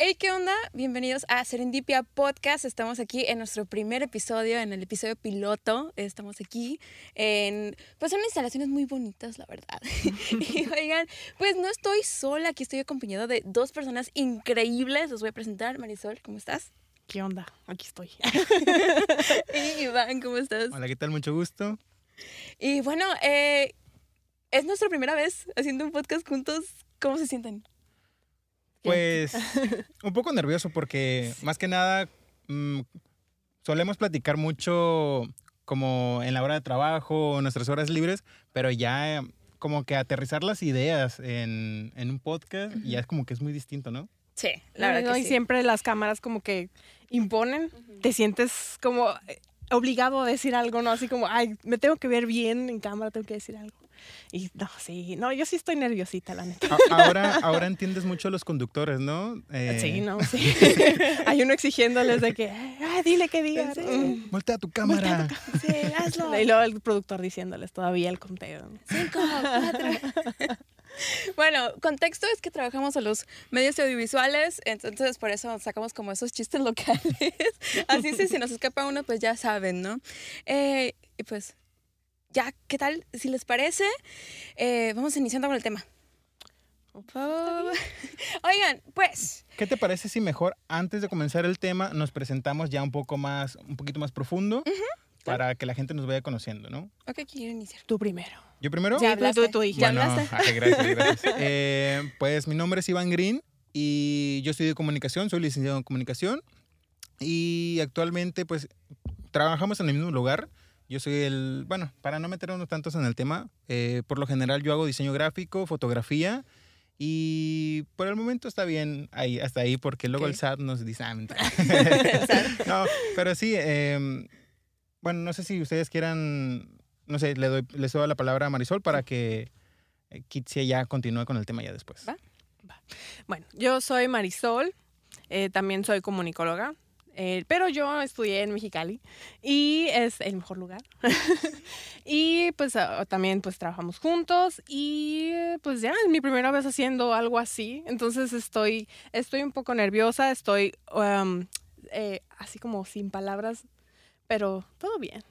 Hey, ¿qué onda? Bienvenidos a Serendipia Podcast. Estamos aquí en nuestro primer episodio, en el episodio piloto. Estamos aquí en... Pues son instalaciones muy bonitas, la verdad. Y oigan, pues no estoy sola. Aquí estoy acompañada de dos personas increíbles. Los voy a presentar. Marisol, ¿cómo estás? ¿Qué onda? Aquí estoy. Y Iván, ¿cómo estás? Hola, ¿qué tal? Mucho gusto. Y bueno, es nuestra primera vez haciendo un podcast juntos. ¿Cómo se sienten? Pues un poco nervioso porque más que nada solemos platicar mucho como en la hora de trabajo o nuestras horas libres, pero ya como que aterrizar las ideas en un podcast ya es como que es muy distinto, ¿no? Sí, la verdad que sí. Y siempre las cámaras como que imponen, te sientes como obligado a decir algo, ¿no? Así como, ay, me tengo que ver bien en cámara, tengo que decir algo. Y no, sí, no, yo sí estoy nerviosita, la neta. Ahora entiendes mucho a los conductores, ¿no? Sí, no, sí. Hay uno exigiéndoles de que, dile que digas. Sí. Voltea tu cámara. Sí, hazlo. Y luego el productor diciéndoles todavía el conteo. 5, 4. Bueno, contexto es que trabajamos a los medios audiovisuales, entonces por eso sacamos como esos chistes locales. Así sí, si nos escapa uno, pues ya saben, ¿no? Y pues... Ya, ¿qué tal? Si les parece, vamos iniciando con el tema. Oigan, pues... ¿Qué te parece si mejor, antes de comenzar el tema, nos presentamos ya un poquito más profundo para que la gente nos vaya conociendo, ¿no? Ok, ¿quién quiere iniciar? Tú primero. ¿Yo primero? Ya hablaste. Tú y bueno, gracias. Pues mi nombre es Iván Green y yo estudié comunicación, soy licenciado en comunicación y actualmente pues trabajamos en el mismo lugar. Yo soy bueno, para no meternos tantos en el tema, por lo general yo hago diseño gráfico, fotografía, y por el momento está bien ahí, hasta ahí, porque luego el SAT nos dice, No, pero sí, bueno, no sé si ustedes quieran, no sé, les doy la palabra a Marisol para que Kitsia ya continúe con el tema ya después. Va. Bueno, yo soy Marisol, también soy comunicóloga. Pero yo estudié en Mexicali y es el mejor lugar. Y pues también pues trabajamos juntos y pues ya es mi primera vez haciendo algo así. Entonces estoy un poco nerviosa, estoy así como sin palabras, pero todo bien.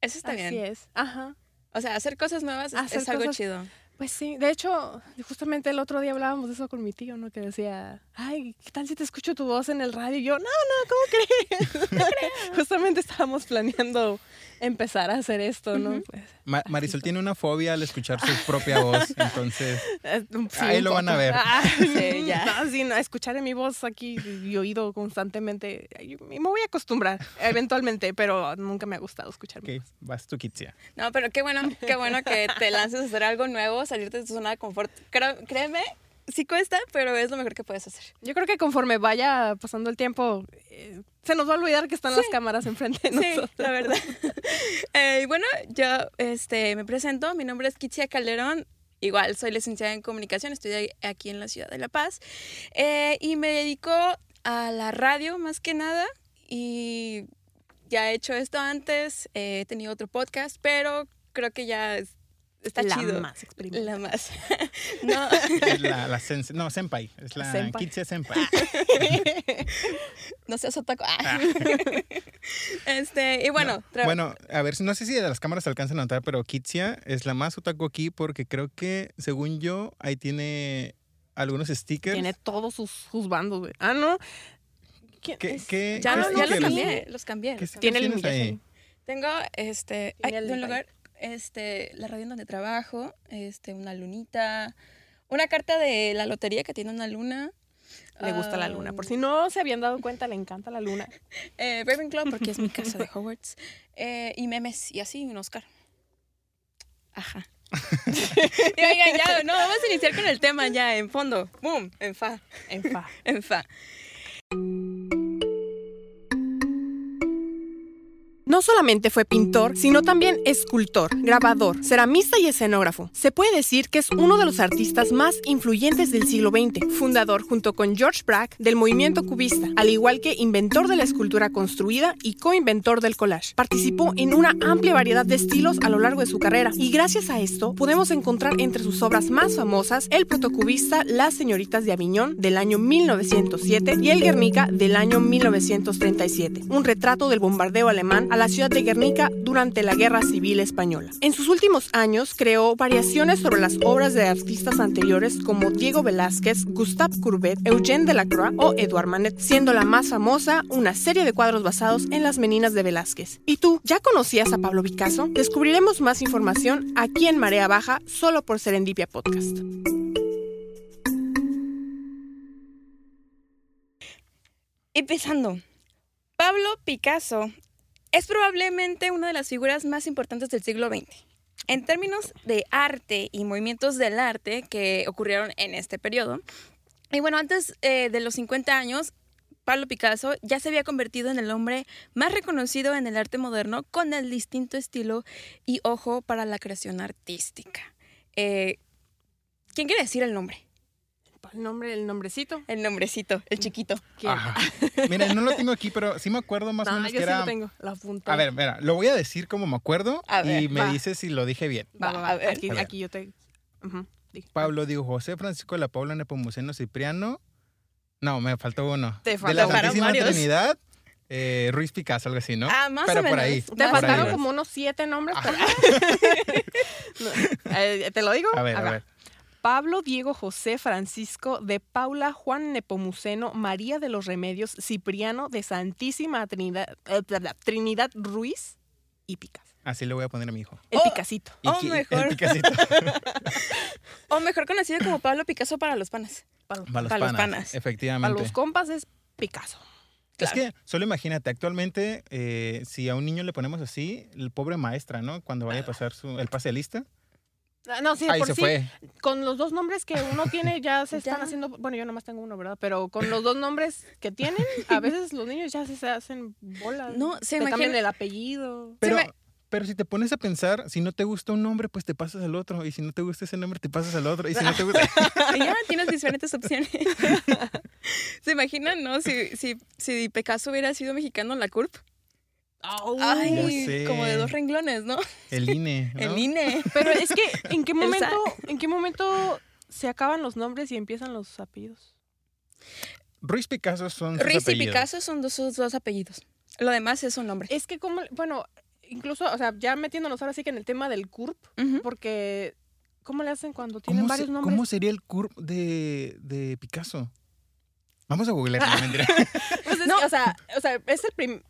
Eso está así bien. Así es, ajá. O sea, hacer cosas nuevas es algo chido. Pues sí, de hecho, justamente el otro día hablábamos de eso con mi tío, ¿no? Que decía, ay, ¿qué tal si te escucho tu voz en el radio? Y yo, no, ¿cómo crees? No creo. Justamente estábamos planeando empezar a hacer esto, ¿no? Pues, Marisol tiene una fobia al escuchar su propia voz, entonces sí, ahí lo van a ver. Sí, ya. No, sí, no, escuchar mi voz aquí y oído constantemente, me voy a acostumbrar eventualmente, pero nunca me ha gustado escuchar mi voz. Vas tú, Kitsia. No, pero qué bueno que te lances a hacer algo nuevo, salirte de tu zona de confort. Créeme, sí cuesta, pero es lo mejor que puedes hacer. Yo creo que conforme vaya pasando el tiempo, se nos va a olvidar que están las cámaras enfrente de nosotros. Sí, la verdad. Bueno, yo me presento. Mi nombre es Kitsia Calderón. Igual, soy licenciada en comunicación. Estoy aquí en la ciudad de La Paz. Y me dedico a la radio más que nada. Y ya he hecho esto antes. He tenido otro podcast, pero creo que ya... Está la chido. Más experimental. La más. No. La sensei. No, senpai. Es la Kitsia senpai. No seas otaku. Y bueno. No. Bueno, a ver, no sé si de las cámaras se alcanzan a notar, pero Kitsia es la más otaku aquí porque creo que, según yo, ahí tiene algunos stickers. Tiene todos sus bandos, güey. Ah, no. ¿Qué ya los cambié. ¿Qué tienes ahí? Tengo de un lugar... la radio en donde trabajo, una lunita, una carta de la lotería que tiene una luna. Le gusta la luna, por si no se habían dado cuenta, le encanta la luna. Ravenclaw, porque es mi casa de Hogwarts. Y memes, y así, un Oscar. Ajá. Y oigan, ya, no, vamos a iniciar con el tema ya, en fondo. ¡Bum! En fa. No solamente fue pintor, sino también escultor, grabador, ceramista y escenógrafo. Se puede decir que es uno de los artistas más influyentes del siglo XX, fundador junto con Georges Braque del movimiento cubista, al igual que inventor de la escultura construida y coinventor del collage. Participó en una amplia variedad de estilos a lo largo de su carrera y gracias a esto podemos encontrar entre sus obras más famosas el protocubista Las Señoritas de Aviñón del año 1907 y el Guernica del año 1937, un retrato del bombardeo alemán a la ciudad de Guernica durante la Guerra Civil Española. En sus últimos años creó variaciones sobre las obras de artistas anteriores como Diego Velázquez, Gustave Courbet, Eugène Delacroix o Édouard Manet, siendo la más famosa una serie de cuadros basados en Las Meninas de Velázquez. ¿Y tú, ya conocías a Pablo Picasso? Descubriremos más información aquí en Marea Baja, solo por Serendipia Podcast. Empezando, Pablo Picasso es probablemente una de las figuras más importantes del siglo XX, en términos de arte y movimientos del arte que ocurrieron en este periodo. Y bueno, antes de los 50 años, Pablo Picasso ya se había convertido en el hombre más reconocido en el arte moderno con el distinto estilo y ojo para la creación artística. ¿Quién quiere decir el nombre? El nombrecito, el chiquito. Mira, no lo tengo aquí, pero sí me acuerdo más o menos que era... No, yo sí lo tengo, la punta. A ver, mira, lo voy a decir como me acuerdo me dices si lo dije bien. Va, a ver. Aquí yo te... Uh-huh. Pablo, digo, José Francisco de la Paula, Nepomuceno Cipriano... No, me faltó uno. Te faltó. De la Santísima Trinidad... Ruiz Picasso, algo así, ¿no? Ah, más pero o menos. Por ahí. Te faltaron como unos 7 nombres. Pero... no, ¿te lo digo? A ver. Pablo, Diego, José, Francisco, de Paula, Juan Nepomuceno, María de los Remedios, Cipriano, de Santísima Trinidad, Trinidad Ruiz y Picasso. Así le voy a poner a mi hijo. El Picasito. El Picasito. O mejor conocido como Pablo Picasso para los panas. Para los panas. Efectivamente. Para los compas es Picasso. Claro. Es que solo imagínate, actualmente, si a un niño le ponemos así, el pobre maestra, ¿no? Cuando vaya a pasar el pase de lista. No, sí, ahí por se sí, fue. Con los 2 nombres que uno tiene ya se están haciendo... Bueno, yo nomás tengo uno, ¿verdad? Pero con los 2 nombres que tienen, a veces los niños ya se hacen bolas. No, se imagina... cambian el apellido. Pero si te pones a pensar, si no te gusta un nombre, pues te pasas al otro. Y si no te gusta ese nombre, te pasas al otro. Y si no te gusta... ya tienes diferentes opciones. ¿Se imaginan, no? Si Picasso hubiera sido mexicano en la CURP. Ay, como de 2 renglones, ¿no? El INE, ¿no? Pero es que, ¿en qué momento se acaban los nombres y empiezan los apellidos? Ruiz y Picasso son sus 2 apellidos. Lo demás es un nombre. Es que como, bueno, incluso, o sea, ya metiéndonos ahora sí que en el tema del CURP, uh-huh. Porque, ¿cómo le hacen cuando tienen varios nombres? ¿Cómo sería el CURP de Picasso? Vamos a googlear. O sea, es el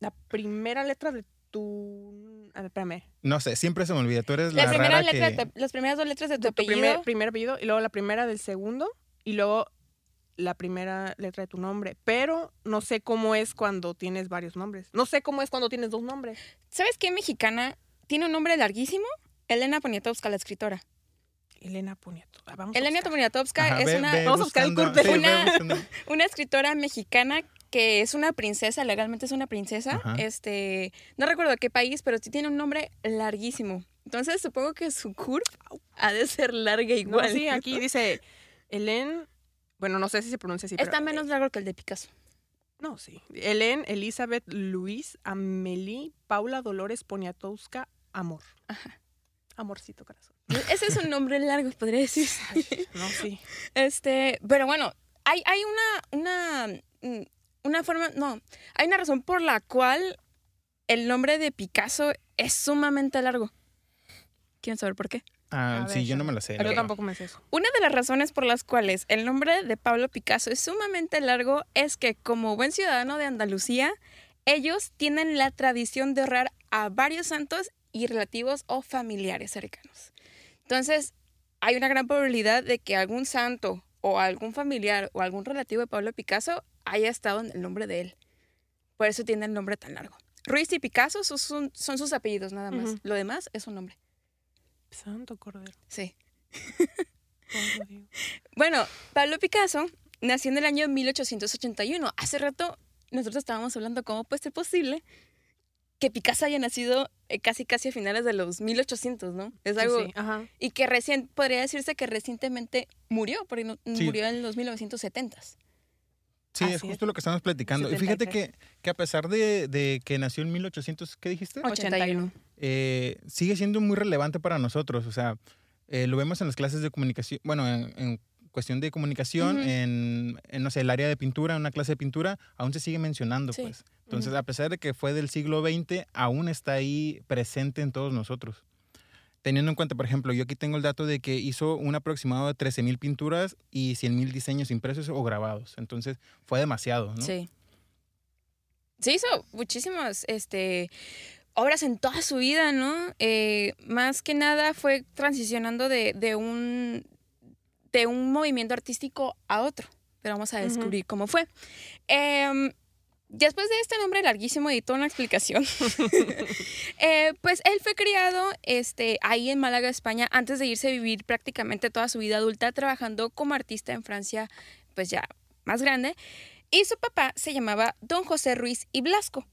la primera letra de tu... A ver, espérame. No sé, siempre se me olvida. Tú eres la primera rara letra que... Las primeras 2 letras de tu apellido. Primer apellido y luego la primera del segundo y luego la primera letra de tu nombre. Pero no sé cómo es cuando tienes varios nombres. No sé cómo es cuando tienes 2 nombres. ¿Sabes qué mexicana tiene un nombre larguísimo? Elena Poniatowska, la escritora. Elena Poniatowska es una... Vamos a buscar el curso de una escritora mexicana que es una princesa, legalmente es una princesa. Ajá. No recuerdo qué país, pero sí tiene un nombre larguísimo. Entonces supongo que su curva ha de ser larga igual. No, sí, aquí dice Hélène, bueno, no sé si se pronuncia así. Está menos largo que el de Picasso. No, sí. Hélène, Elizabeth, Luis, Amélie, Paula, Dolores, Poniatowska, Amor. Ajá. Amorcito, corazón. Ese es un nombre largo, podría decir. No, sí. Pero bueno, hay una razón por la cual el nombre de Picasso es sumamente largo. ¿Quieren saber por qué? Yo no me lo sé. Pero yo tampoco me sé eso. Una de las razones por las cuales el nombre de Pablo Picasso es sumamente largo es que, como buen ciudadano de Andalucía, ellos tienen la tradición de honrar a varios santos y relativos o familiares cercanos. Entonces, hay una gran probabilidad de que algún santo o algún familiar o algún relativo de Pablo Picasso haya estado en el nombre de él. Por eso tiene el nombre tan largo. Ruiz y Picasso son sus apellidos nada más. Uh-huh. Lo demás es un nombre. Santo Cordero. Sí. Bueno, Pablo Picasso nació en el año 1881. Hace rato nosotros estábamos hablando cómo puede ser posible que Picasso haya nacido casi a finales de los 1800, ¿no? Es algo... Sí, ajá. Y que recién... Podría decirse que recientemente murió, porque no, sí. Murió en los 1970s. Sí, es justo lo que estamos platicando. 73. Y fíjate que a pesar de que nació en 1800, ¿qué dijiste? 81. Sigue siendo muy relevante para nosotros. O sea, lo vemos en las clases de comunicación, bueno, en cuestión de comunicación, uh-huh. en, no sé, el área de pintura, una clase de pintura, aún se sigue mencionando, sí. Pues. Entonces, uh-huh. A pesar de que fue del siglo XX, aún está ahí presente en todos nosotros. Teniendo en cuenta, por ejemplo, yo aquí tengo el dato de que hizo un aproximado de 13,000 pinturas y 100,000 diseños impresos o grabados. Entonces, fue demasiado, ¿no? Sí. Se hizo muchísimas obras en toda su vida, ¿no? Más que nada fue transicionando de un movimiento artístico a otro. Pero vamos a descubrir, uh-huh, cómo fue. Después de este nombre larguísimo y toda una explicación, pues él fue criado ahí en Málaga, España, antes de irse a vivir prácticamente toda su vida adulta, trabajando como artista en Francia, pues ya más grande. Y su papá se llamaba Don José Ruiz y Blasco,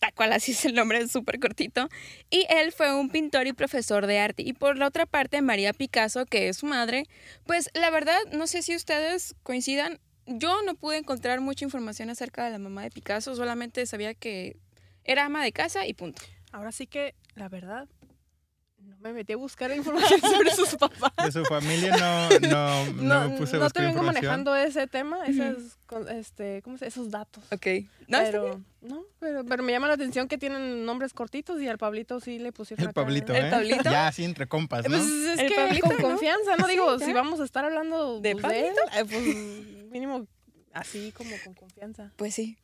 tal cual así es el nombre, súper cortito. Y él fue un pintor y profesor de arte. Y por la otra parte, María Picasso, que es su madre, pues la verdad, no sé si ustedes coincidan, yo no pude encontrar mucha información acerca de la mamá de Picasso, solamente sabía que era ama de casa y punto. Ahora sí que, la verdad, no me metí a buscar información sobre sus papás. De su familia no me puse a buscar información. No te vengo manejando ese tema, esos datos. Ok. No, pero me llama la atención que tienen nombres cortitos y al Pablito sí le pusieron acá. El Pablito. Ya, así entre compas, ¿no? Pues es el que Pablito, con confianza, ¿no? Digo, sí, si vamos a estar hablando de Pablito, pues mínimo así como con confianza. Pues sí.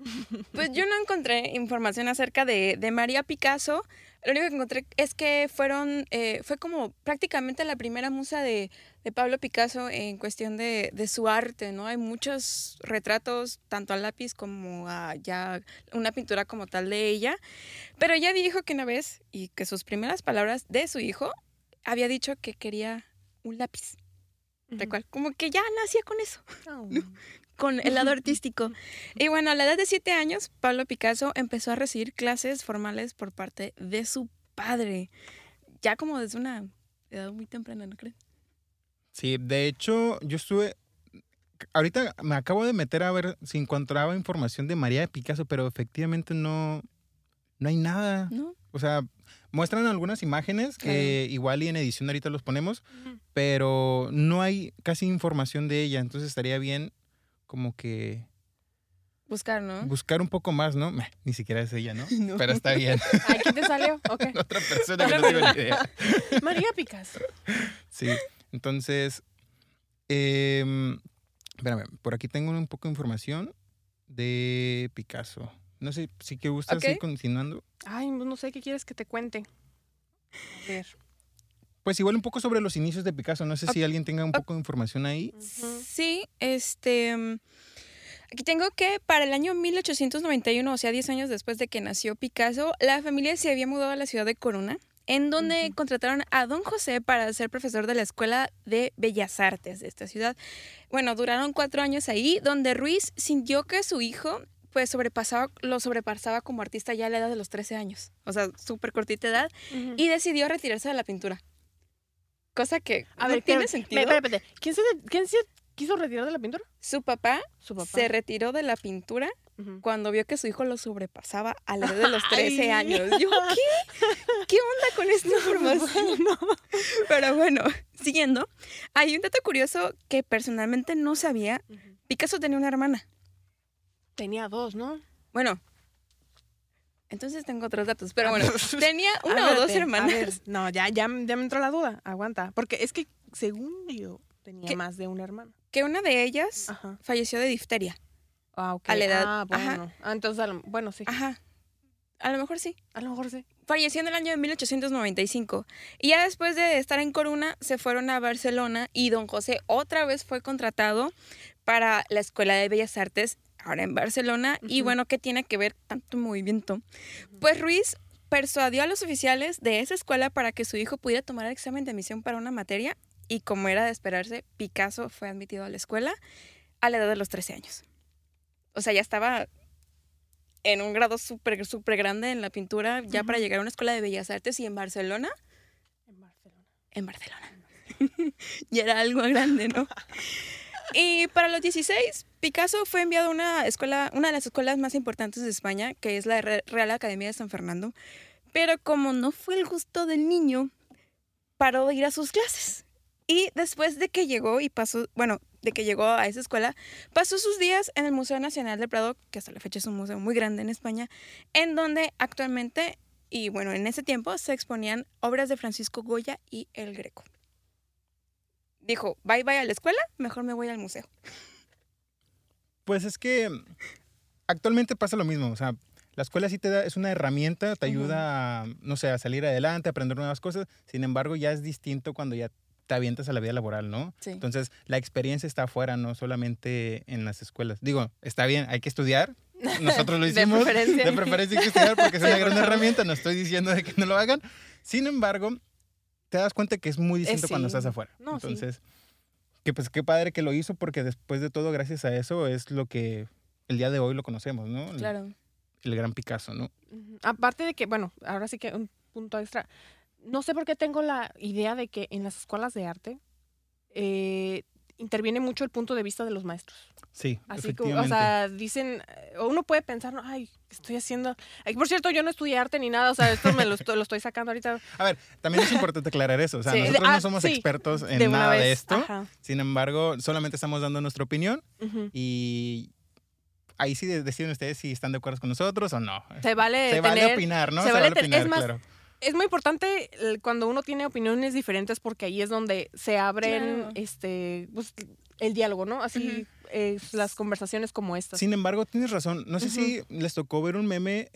Pues yo no encontré información acerca de María Picasso. Lo único que encontré es que fue como prácticamente la primera musa de Pablo Picasso en cuestión de su arte, ¿no? Hay muchos retratos, tanto a lápiz como a ya una pintura como tal de ella. Pero ella dijo que una vez, y que sus primeras palabras de su hijo, había dicho que quería un lápiz. Uh-huh. Tal cual, como que ya nacía con eso, oh, ¿no? Con el lado artístico. Y bueno, a la edad de 7 años, Pablo Picasso empezó a recibir clases formales por parte de su padre. Ya como desde una edad muy temprana, ¿no crees? Sí, de hecho, yo estuve... Ahorita me acabo de meter a ver si encontraba información de María Picasso, pero efectivamente no hay nada. ¿No? O sea, muestran algunas imágenes que igual y en edición ahorita los ponemos, uh-huh, pero no hay casi información de ella, entonces estaría bien como que... Buscar, ¿no? Buscar un poco más, ¿no? Ni siquiera es ella, ¿no? No. Pero está bien. Aquí te salió, ok. Otra persona que no tengo ni idea. María Picasso. Sí, entonces... espérame, por aquí tengo un poco de información de Picasso. No sé, si que gustas, okay, seguir continuando. Ay, no sé, ¿qué quieres que te cuente? A ver... Pues igual un poco sobre los inicios de Picasso. No sé, okay, si alguien tenga un poco de información ahí. Sí, aquí tengo que para el año 1891, o sea, 10 años después de que nació Picasso, la familia se había mudado a la ciudad de Coruña, en donde, uh-huh, contrataron a Don José para ser profesor de la Escuela de Bellas Artes de esta ciudad. Bueno, duraron 4 años ahí, donde Ruiz sintió que su hijo... pues lo sobrepasaba como artista ya a la edad de los 13 años, o sea, súper cortita edad, uh-huh, y decidió retirarse de la pintura. Cosa que a no ver, tiene sentido. Espérate, ¿quién se quiso retirar de la pintura? Su papá se retiró de la pintura, uh-huh, cuando vio que su hijo lo sobrepasaba a la edad de los 13 años. Yo, ¿qué onda con esta información? No. Pero bueno, siguiendo, hay un dato curioso que personalmente no sabía. Uh-huh. Picasso tenía una hermana. Tenía 2, ¿no? Bueno, entonces tengo otros datos, pero bueno, tenía 1 o 2 hermanas. A ver, no, ya me entró la duda, aguanta, porque es que según yo tenía más de una hermana. Que una de ellas, ajá, falleció de difteria. Ah, ok. A la edad. Ah, bueno. Ajá. Ah, entonces, bueno, sí. Ajá. A lo mejor sí. Falleció en el año de 1895. Y ya después de estar en Coruña, se fueron a Barcelona y Don José otra vez fue contratado para la Escuela de Bellas Artes, ahora en Barcelona, uh-huh, y bueno, ¿qué tiene que ver tanto movimiento? Uh-huh. Pues Ruiz persuadió a los oficiales de esa escuela para que su hijo pudiera tomar el examen de admisión para una materia, y como era de esperarse, Picasso fue admitido a la escuela a la edad de los 13 años. O sea, ya estaba en un grado súper, súper grande en la pintura, ya para llegar a una escuela de Bellas Artes y en Barcelona. En Barcelona. Y era algo grande, ¿no? Y para los 16, Picasso fue enviado a una de las escuelas más importantes de España, que es la Real Academia de San Fernando. Pero como no fue el gusto del niño, paró de ir a sus clases. Y después de que llegó a esa escuela, pasó sus días en el Museo Nacional del Prado, que hasta la fecha es un museo muy grande en España, en donde actualmente, y bueno, en ese tiempo, se exponían obras de Francisco Goya y El Greco. Dijo, bye bye a la escuela, mejor me voy al museo. Pues es que actualmente pasa lo mismo, o sea, la escuela sí te da, es una herramienta, te ayuda, no sé, a salir adelante, a aprender nuevas cosas, sin embargo ya es distinto cuando ya te avientas a la vida laboral, ¿no? Sí. Entonces la experiencia está afuera, no solamente en las escuelas. Digo, está bien, hay que estudiar, nosotros lo hicimos, de preferencia hay que estudiar porque es una gran herramienta, no estoy diciendo de que no lo hagan, sin embargo... te das cuenta que es muy distinto cuando estás afuera. No, entonces, que pues qué padre que lo hizo, porque después de todo, gracias a eso, es lo que el día de hoy lo conocemos, ¿no? Claro. El gran Picasso, ¿no? Aparte de que, bueno, ahora sí que un punto extra. No sé por qué tengo la idea de que en las escuelas de arte interviene mucho el punto de vista de los maestros. Sí, así como, o sea, dicen, uno puede pensar, no, ay, estoy haciendo... Ay, por cierto, yo no estudié arte ni nada, o sea, esto me lo estoy sacando ahorita. A ver, también es importante aclarar eso, o sea, nosotros no somos expertos en nada de esto, sin embargo, solamente estamos dando nuestra opinión y... ahí sí deciden ustedes si están de acuerdo con nosotros o no. Se vale opinar, ¿no? Se vale opinar, es más, claro. Es muy importante cuando uno tiene opiniones diferentes porque ahí es donde se abren pues, el diálogo, ¿no? Así las conversaciones como estas. Sin embargo, tienes razón. No sé si les tocó ver un meme.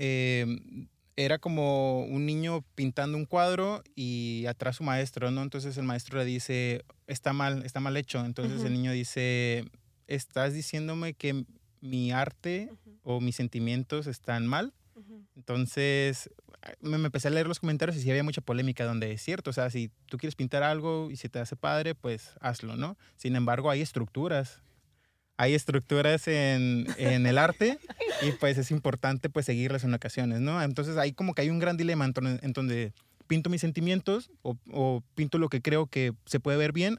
Era como un niño pintando un cuadro y atrás su maestro, ¿no? Entonces el maestro le dice, está mal hecho. Entonces el niño dice, ¿estás diciéndome que mi arte o mis sentimientos están mal? Entonces... me empecé a leer los comentarios y sí había mucha polémica donde es cierto, o sea, si tú quieres pintar algo y se te hace padre, pues hazlo, ¿no? Sin embargo, hay estructuras en el arte y pues es importante pues seguirlas en ocasiones, ¿no? Entonces ahí como que hay un gran dilema en donde pinto mis sentimientos o pinto lo que creo que se puede ver bien,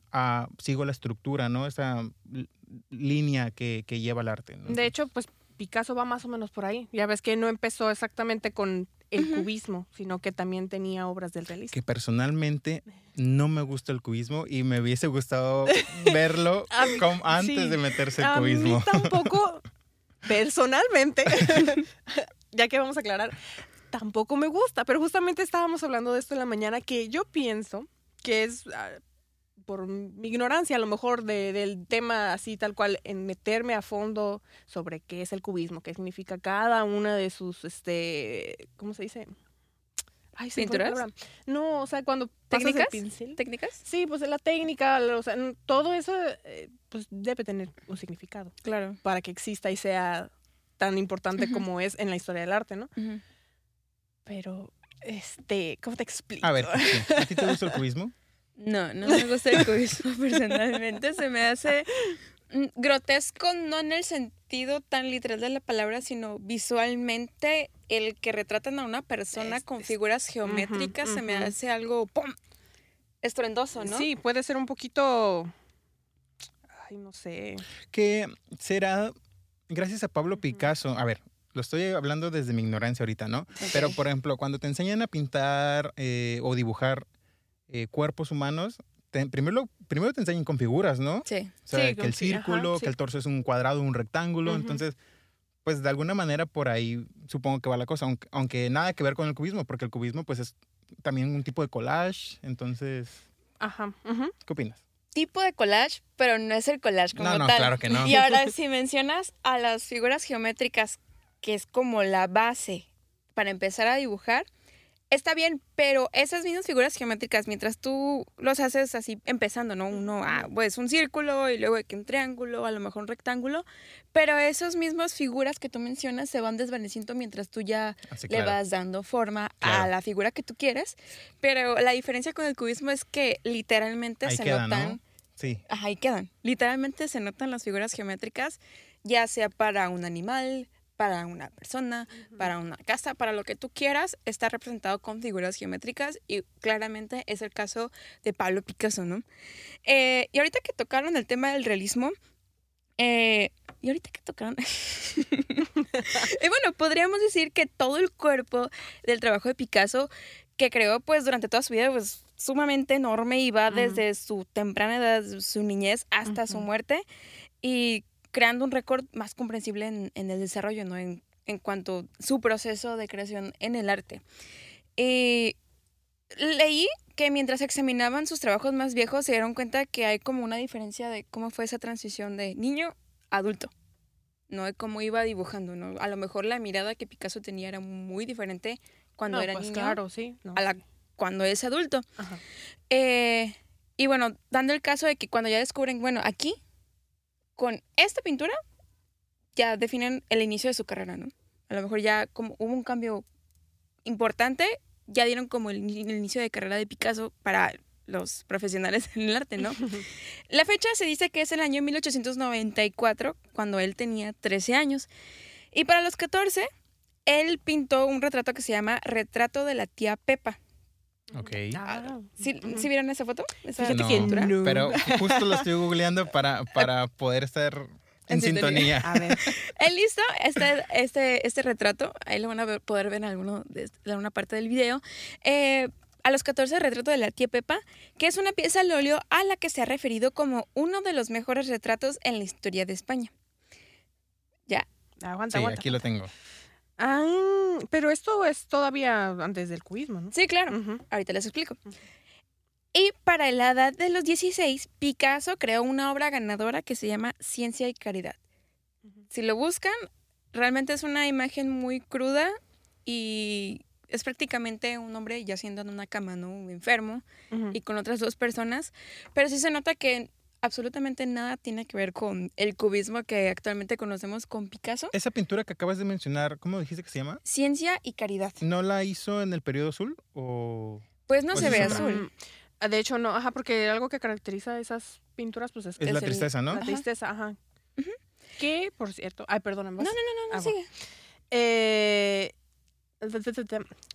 sigo la estructura, ¿no? Esa línea que lleva el arte, ¿no? De hecho, pues Picasso va más o menos por ahí. Ya ves que no empezó exactamente con... el cubismo, sino que también tenía obras del realismo. Que personalmente no me gusta el cubismo y me hubiese gustado verlo antes de meterse al cubismo. A mí tampoco, personalmente, ya que vamos a aclarar, tampoco me gusta, pero justamente estábamos hablando de esto en la mañana, que yo pienso que es por mi ignorancia a lo mejor del tema así tal cual, en meterme a fondo sobre qué es el cubismo, qué significa cada una de sus, ¿cómo se dice? Ay, ¿pinturas? No, o sea, cuando ¿técnicas? Pasas el pincel. ¿Técnicas? Sí, pues la técnica, o sea, todo eso pues debe tener un significado. Claro. Para que exista y sea tan importante como es en la historia del arte, ¿no? Pero, ¿cómo te explico? A ver, ¿a ti te gusta el cubismo? No, no me gusta el cubismo personalmente. Se me hace grotesco, no en el sentido tan literal de la palabra, sino visualmente el que retratan a una persona con figuras geométricas se me hace algo ¡pum! Estruendoso, ¿no? Sí, puede ser un poquito... ay, no sé. Que será gracias a Pablo Picasso... A ver, lo estoy hablando desde mi ignorancia ahorita, ¿no? Okay. Pero, por ejemplo, cuando te enseñan a pintar o dibujar cuerpos humanos, primero te enseñan con figuras, ¿no? Sí. O sea, sí, que el círculo, que el torso es un cuadrado, un rectángulo, entonces, pues de alguna manera por ahí supongo que va la cosa, aunque nada que ver con el cubismo, porque el cubismo pues es también un tipo de collage, entonces... ¿Qué opinas? Tipo de collage, pero no es el collage como tal. No, claro que no. Y ahora si mencionas a las figuras geométricas, que es como la base para empezar a dibujar, está bien, pero esas mismas figuras geométricas, mientras tú los haces así empezando, ¿no? Uno, pues un círculo y luego un triángulo, a lo mejor un rectángulo, pero esas mismas figuras que tú mencionas se van desvaneciendo mientras tú ya le vas dando forma a la figura que tú quieres, pero la diferencia con el cubismo es que literalmente ahí se queda, notan... ¿no? Sí. Ajá, ahí quedan. Literalmente se notan las figuras geométricas, ya sea para un animal, para una persona, uh-huh, para una casa, para lo que tú quieras, está representado con figuras geométricas y claramente es el caso de Pablo Picasso, ¿no? Y ahorita que tocaron el tema del realismo, bueno, podríamos decir que todo el cuerpo del trabajo de Picasso, que creó pues durante toda su vida, pues sumamente enorme, y va, uh-huh, desde su temprana edad, su niñez, hasta, uh-huh, su muerte, y creando un récord más comprensible en el desarrollo, ¿no? En cuanto a su proceso de creación en el arte. Leí que mientras examinaban sus trabajos más viejos se dieron cuenta que hay como una diferencia de cómo fue esa transición de niño a adulto, ¿no? De cómo iba dibujando, ¿no? A lo mejor la mirada que Picasso tenía era muy diferente cuando era niño, claro, sí, no, a la, cuando es adulto. Ajá. Y bueno, dando el caso de que cuando ya descubren, bueno, aquí, con esta pintura ya definen el inicio de su carrera, ¿no? A lo mejor ya como hubo un cambio importante, ya dieron como el inicio de carrera de Picasso para los profesionales en el arte, ¿no? La fecha se dice que es el año 1894, cuando él tenía 13 años. Y para los 14, él pintó un retrato que se llama Retrato de la tía Pepa. Okay. Ah, ¿sí, uh-huh, ¿sí vieron esa foto? ¿Esa pintura? No, pero justo lo estoy googleando para poder estar en sintonía. A ver. Él hizo este retrato, ahí lo van a poder ver en alguna parte del video. A los 14, el retrato de la tía Pepa, que es una pieza al óleo a la que se ha referido como uno de los mejores retratos en la historia de España. Ya. Aguanta. Aquí lo tengo. Ah, pero esto es todavía antes del cubismo, ¿no? Sí, claro. Uh-huh. Ahorita les explico. Uh-huh. Y para la edad de los 16, Picasso creó una obra ganadora que se llama Ciencia y Caridad. Uh-huh. Si lo buscan, realmente es una imagen muy cruda y es prácticamente un hombre yaciendo en una cama, ¿no? Un enfermo, uh-huh, y con otras dos personas. Pero sí se nota que absolutamente nada tiene que ver con el cubismo que actualmente conocemos con Picasso. Esa pintura que acabas de mencionar, ¿cómo dijiste que se llama? Ciencia y Caridad. ¿No la hizo en el periodo azul o...? Pues no se ve azul. De hecho, no, ajá, porque algo que caracteriza esas pinturas pues es la tristeza, ¿no? La tristeza, ajá. Uh-huh. Que, por cierto... Ay, perdóname. No, sigue.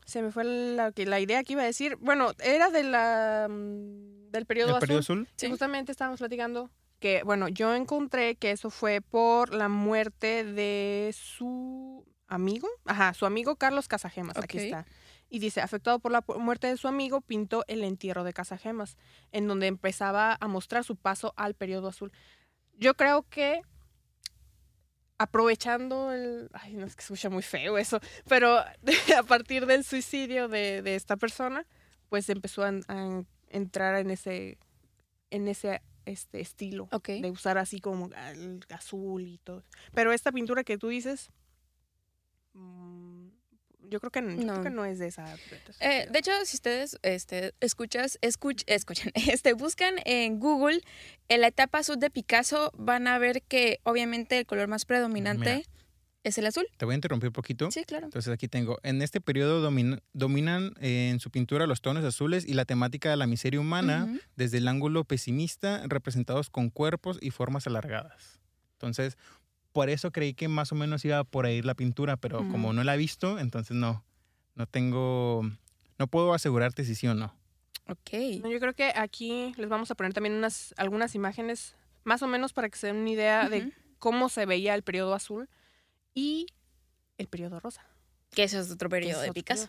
Se me fue la idea que iba a decir. Bueno, era de la... del periodo azul. ¿Periodo azul? Sí. Justamente estábamos platicando que, bueno, yo encontré que eso fue por la muerte de su amigo. Ajá, su amigo Carlos Casagemas, okay. Aquí está. Y dice, afectado por la muerte de su amigo, pintó el entierro de Casagemas, en donde empezaba a mostrar su paso al periodo azul. Yo creo que aprovechando Ay, no, es que escucha muy feo eso. Pero a partir del suicidio de esta persona, pues empezó a entrar en ese estilo, okay, de usar así como el azul y todo. Pero esta pintura que tú dices, yo creo que no es de esa. De hecho, si ustedes buscan en Google en la etapa azul de Picasso, van a ver que obviamente el color más predominante es el azul. Te voy a interrumpir un poquito. Sí, claro. Entonces aquí tengo, en este periodo dominan en su pintura los tonos azules y la temática de la miseria humana, uh-huh, desde el ángulo pesimista, representados con cuerpos y formas alargadas. Entonces, por eso creí que más o menos iba por ahí la pintura, pero, uh-huh, como no la he visto, entonces no puedo asegurarte si sí o no. Ok. Yo creo que aquí les vamos a poner también algunas imágenes, más o menos para que se den una idea, uh-huh, de cómo se veía el periodo azul. Y el periodo rosa. Que eso es otro periodo de Picasso.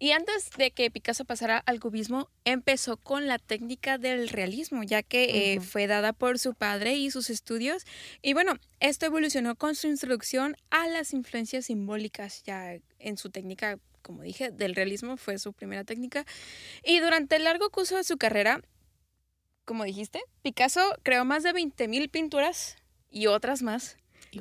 Y antes de que Picasso pasara al cubismo, empezó con la técnica del realismo, ya que, uh-huh, fue dada por su padre y sus estudios. Y bueno, esto evolucionó con su introducción a las influencias simbólicas, ya en su técnica, como dije, del realismo fue su primera técnica. Y durante el largo curso de su carrera, como dijiste, Picasso creó más de 20,000 pinturas. Y otras más.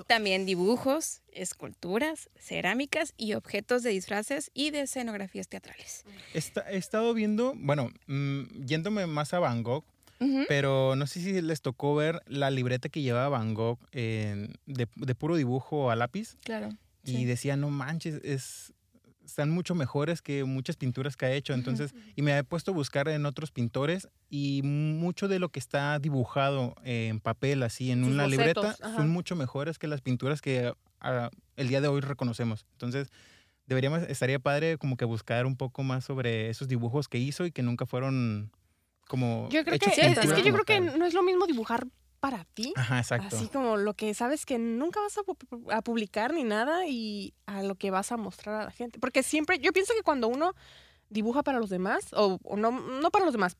También dibujos, esculturas, cerámicas y objetos de disfraces y de escenografías teatrales. He estado viendo, bueno, yéndome más a Van Gogh, uh-huh, pero no sé si les tocó ver la libreta que llevaba Van Gogh de puro dibujo a lápiz. Claro. Y sí, decía, no manches, están mucho mejores que muchas pinturas que ha hecho. Entonces, y me he puesto a buscar en otros pintores y mucho de lo que está dibujado en papel, así, en una libreta, son mucho mejores que las pinturas que el día de hoy reconocemos. Entonces, estaría padre como que buscar un poco más sobre esos dibujos que hizo y que nunca fueron como... Yo creo que yo creo que no es lo mismo dibujar para ti, así como lo que sabes que nunca vas a publicar ni nada, y a lo que vas a mostrar a la gente. Porque siempre, yo pienso que cuando uno dibuja para los demás, o no para los demás,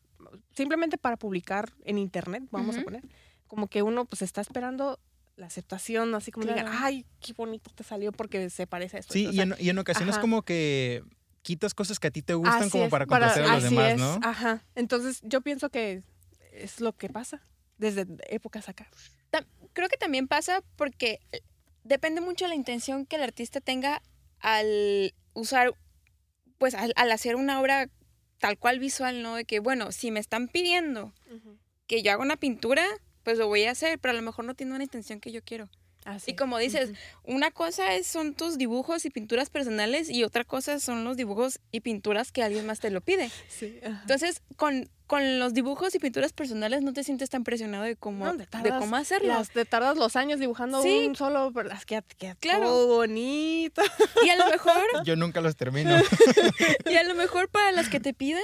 simplemente para publicar en internet, vamos a poner, como que uno pues está esperando la aceptación, así como digan, ay, qué bonito te salió porque se parece a esto. Sí, y en ocasiones como que quitas cosas que a ti te gustan para complacer a los demás, ¿no? Ajá, entonces yo pienso que es lo que pasa desde épocas acá. Creo que también pasa porque depende mucho de la intención que el artista tenga al usar, pues al hacer una obra tal cual visual, ¿no? De que, bueno, si me están pidiendo que yo haga una pintura, pues lo voy a hacer, pero a lo mejor no tiene una intención que yo quiero. Así. Y como dices, una cosa son tus dibujos y pinturas personales, y otra cosa son los dibujos y pinturas que alguien más te lo pide. Sí, entonces, con los dibujos y pinturas personales no te sientes tan presionado de cómo hacerlo. Te tardas los años dibujando un solo, pero las que claro, todo bonito. Y a lo mejor... Yo nunca los termino. Y a lo mejor para las que te piden,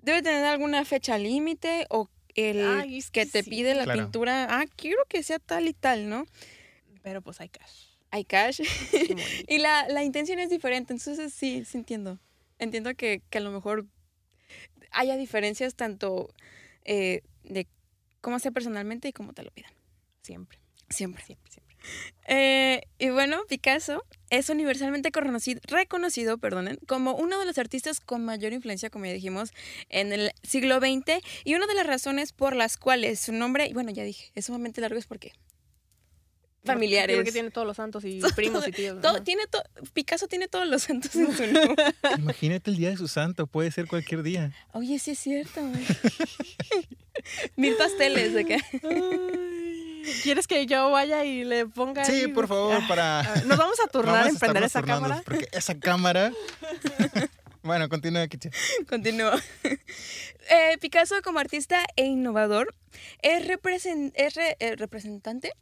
debe tener alguna fecha límite, o es que te pide la pintura, quiero que sea tal y tal, ¿no? Pero pues hay cash. Hay cash. Y la intención es diferente. Entonces sí entiendo. Entiendo que a lo mejor haya diferencias tanto de cómo sea personalmente y cómo te lo pidan. Siempre. Y bueno, Picasso es universalmente reconocido, como uno de los artistas con mayor influencia, como ya dijimos, en el siglo XX, y una de las razones por las cuales su nombre, bueno, ya dije, es sumamente largo, es porque familiares. Porque tiene todos los santos y primos y tíos. Picasso tiene todos los santos en su nombre. Imagínate el día de su santo, puede ser cualquier día. Oye, sí es cierto, güey. 1000 pasteles de acá. ¿Quieres que yo vaya y le ponga? Sí, ahí, por favor, para... Nos vamos a turnar en prender esa cámara. Porque esa cámara... Bueno, continúa, Kiche. Continúa. Picasso, como artista e innovador, es representante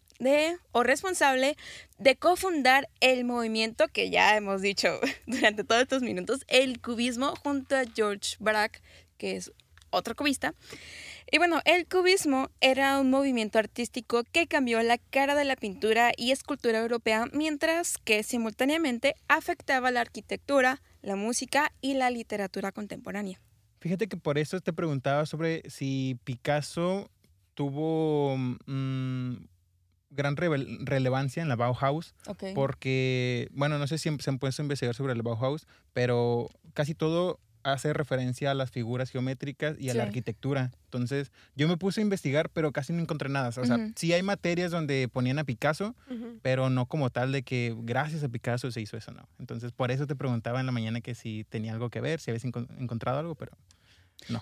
o responsable de cofundar el movimiento que ya hemos dicho durante todos estos minutos, el cubismo, junto a Georges Braque, que es otro cubista. Y bueno, el cubismo era un movimiento artístico que cambió la cara de la pintura y escultura europea, mientras que simultáneamente afectaba la arquitectura, la música y la literatura contemporánea. Fíjate que por eso te preguntaba sobre si Picasso tuvo... gran relevancia en la Bauhaus, porque, bueno, no sé si se han puesto a investigar sobre la Bauhaus, pero casi todo hace referencia a las figuras geométricas y a la arquitectura. Entonces, yo me puse a investigar, pero casi no encontré nada. O sea, sí hay materias donde ponían a Picasso, pero no como tal de que gracias a Picasso se hizo eso, no. Entonces, por eso te preguntaba en la mañana que si tenía algo que ver, si habías encontrado algo, pero...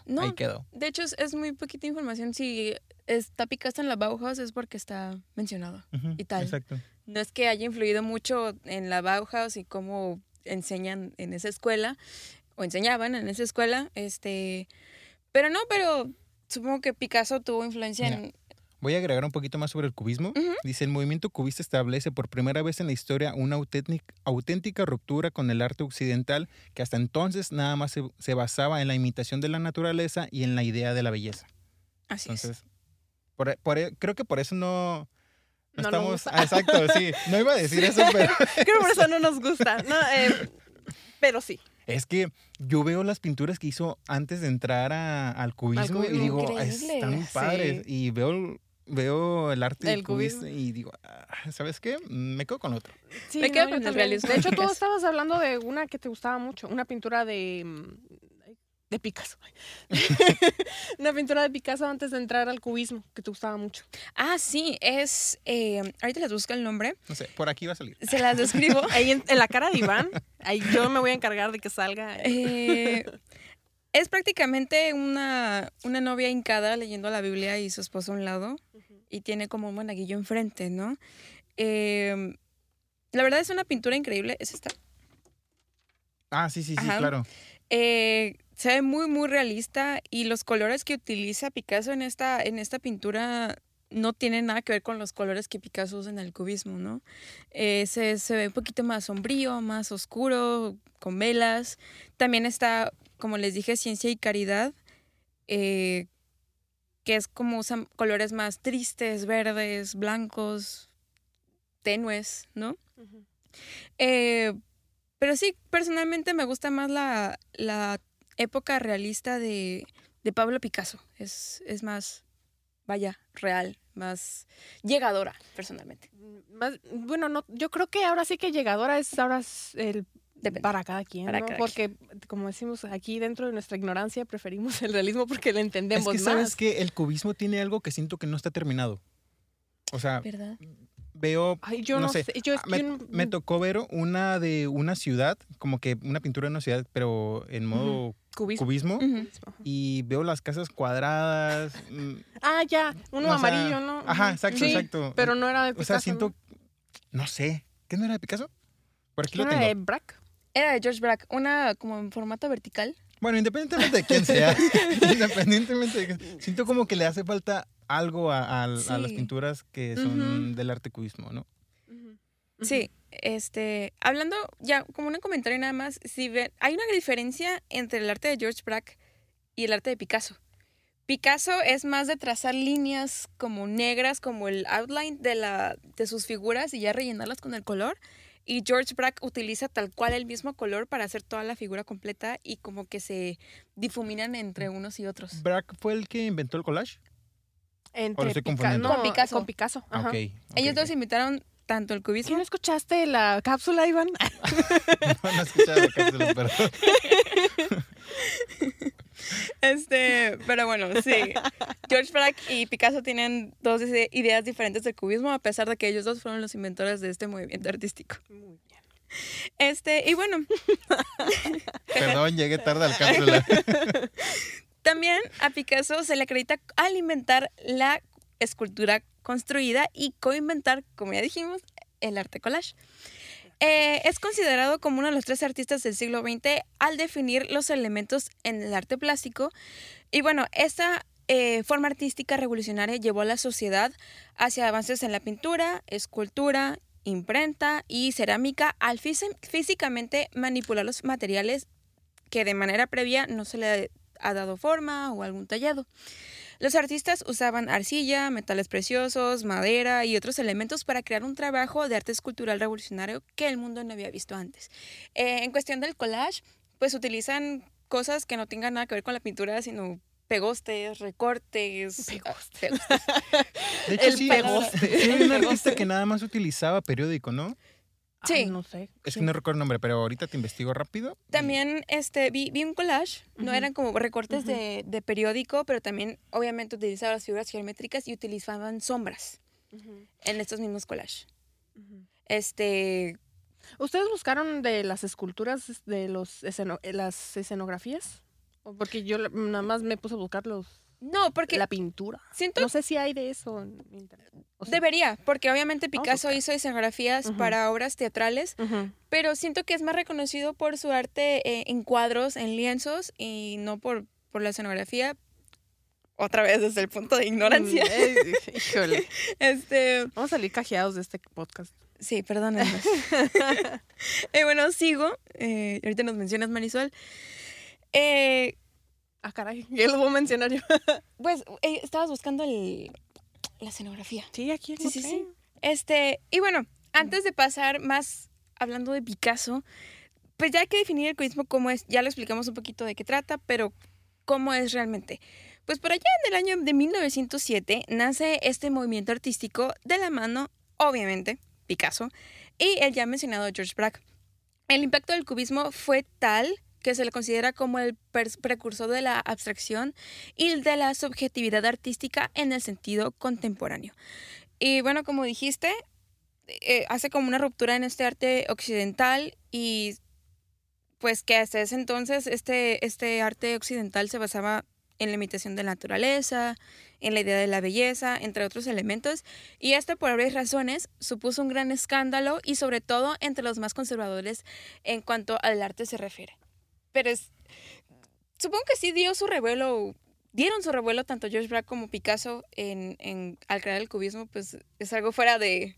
No, ahí quedó. De hecho, es muy poquita información. Si está Picasso en la Bauhaus es porque está mencionado y tal. Exacto. No es que haya influido mucho en la Bauhaus y cómo enseñan en esa escuela, o enseñaban en esa escuela. Pero supongo que Picasso tuvo influencia en... Voy a agregar un poquito más sobre el cubismo. Dice, el movimiento cubista establece por primera vez en la historia una auténtica ruptura con el arte occidental, que hasta entonces nada más se basaba en la imitación de la naturaleza y en la idea de la belleza. Así es. Creo que por eso no estamos... Exacto, sí. No iba a decir eso, pero... Creo que por eso no nos gusta. Pero sí. Es que yo veo las pinturas que hizo antes de entrar al cubismo y digo, increíble, están padres. Y veo el arte del cubismo y digo, ¿sabes qué? Me quedo con otro. Sí, me quedo con el realismo. De hecho, tú estabas hablando de una que te gustaba mucho, una pintura de Picasso. Una pintura de Picasso antes de entrar al cubismo que te gustaba mucho. Ah, sí, es... ahorita les busco el nombre. No sé, por aquí va a salir. Se las describo. Ahí en la cara de Iván. Ahí yo me voy a encargar de que salga. Es prácticamente una novia hincada leyendo la Biblia y su esposo a un lado. Y tiene como un monaguillo enfrente, ¿no? La verdad es una pintura increíble. ¿Es esta? Ah, sí, sí, sí, ajá, claro. Se ve muy, muy realista, y los colores que utiliza Picasso en esta pintura no tienen nada que ver con los colores que Picasso usa en el cubismo, ¿no? Se ve un poquito más sombrío, más oscuro, con velas. También está, como les dije, Ciencia y Caridad, que es como usan colores más tristes, verdes, blancos, tenues, ¿no? Uh-huh. Pero sí, personalmente me gusta más la época realista de Pablo Picasso. Es más, vaya, real, más llegadora, personalmente. Más, bueno, no, yo creo que ahora sí que llegadora es ahora el... Depende. Para cada quien, para ¿no? Cada porque, quien. Como decimos aquí, dentro de nuestra ignorancia, preferimos el realismo porque lo entendemos más. Es que más. Sabes que el cubismo tiene algo que siento que no está terminado. O sea, ¿verdad? Veo, ay, yo no sé. Me tocó ver una de una ciudad, como que una pintura de una ciudad, pero en modo uh-huh. cubismo. Uh-huh. Y veo las casas cuadradas. Ah, ya, uno no, amarillo, o sea, ¿no? Ajá, exacto, sí, exacto. Pero no era de Picasso. O sea, siento, no sé, ¿qué no era de Picasso? Por aquí lo tengo. ¿Era de Braque? Era de Georges Braque, una como en formato vertical. Bueno, independientemente de quién sea, siento como que le hace falta algo a las pinturas que son uh-huh. del arte cubismo, ¿no? Uh-huh. Uh-huh. Sí, hablando ya como un comentario nada más, si ven, hay una diferencia entre el arte de Georges Braque y el arte de Picasso. Picasso es más de trazar líneas como negras, como el outline de sus figuras y ya rellenarlas con el color. Y Georges Braque utiliza tal cual el mismo color para hacer toda la figura completa y como que se difuminan entre unos y otros. ¿Braque fue el que inventó el collage? Con Picasso. Ajá. Okay, ellos dos invitaron tanto el cubismo. ¿Y no escuchaste la cápsula, Iván? No escuchaba la cápsula, perdón. Pero bueno, sí. Georges Braque y Picasso tienen dos ideas diferentes del cubismo, a pesar de que ellos dos fueron los inventores de este movimiento artístico. Muy bien. Y bueno. Perdón, llegué tarde al cápsula. También a Picasso se le acredita al inventar la escultura construida y coinventar, como ya dijimos, el arte collage. Es considerado como uno de los tres artistas del siglo XX al definir los elementos en el arte plástico. Y bueno, esta forma artística revolucionaria llevó a la sociedad hacia avances en la pintura, escultura, imprenta y cerámica al físicamente manipular los materiales que de manera previa no se le ha dado forma o algún tallado. Los artistas usaban arcilla, metales preciosos, madera y otros elementos para crear un trabajo de arte escultural revolucionario que el mundo no había visto antes. En cuestión del collage, pues utilizan cosas que no tengan nada que ver con la pintura, sino pegostes, recortes. Pegostes. De hecho, sí, hay un artista que nada más utilizaba periódico, ¿no? Sí. Ay, no sé. Es que no recuerdo el nombre, pero ahorita te investigo rápido. También vi un collage, uh-huh. no eran como recortes uh-huh. de periódico, pero también obviamente utilizaban las figuras geométricas y utilizaban sombras uh-huh. en estos mismos collages. Uh-huh. ¿Ustedes buscaron de las esculturas, de las escenografías? ¿O porque yo nada más me puse a buscar No, porque... La pintura. No sé si hay de eso en internet. O sea, debería, porque obviamente Picasso hizo escenografías uh-huh. para obras teatrales, uh-huh. pero siento que es más reconocido por su arte en cuadros, en lienzos, y no por la escenografía. Otra vez desde el punto de ignorancia. Híjole. Vamos a salir cajeados de este podcast. Sí, perdónenme. Bueno, sigo. Ahorita nos mencionas, Marisol. Ah, caray, ya lo voy a mencionar yo. Pues, estabas buscando la escenografía. Sí, aquí. Sí. Y bueno, antes de pasar más hablando de Picasso, pues ya hay que definir el cubismo como es. Ya lo explicamos un poquito de qué trata, pero cómo es realmente. Pues por allá en el año de 1907 nace este movimiento artístico de la mano, obviamente, Picasso, y el ya mencionado Georges Braque. El impacto del cubismo fue tal que se le considera como el precursor de la abstracción y de la subjetividad artística en el sentido contemporáneo. Y bueno, como dijiste, hace como una ruptura en este arte occidental y pues que hasta ese entonces este arte occidental se basaba en la imitación de la naturaleza, en la idea de la belleza, entre otros elementos, y esto por varias razones supuso un gran escándalo y sobre todo entre los más conservadores en cuanto al arte se refiere. Pero supongo que sí dieron su revuelo tanto Georges Braque como Picasso al crear el cubismo, pues es algo fuera de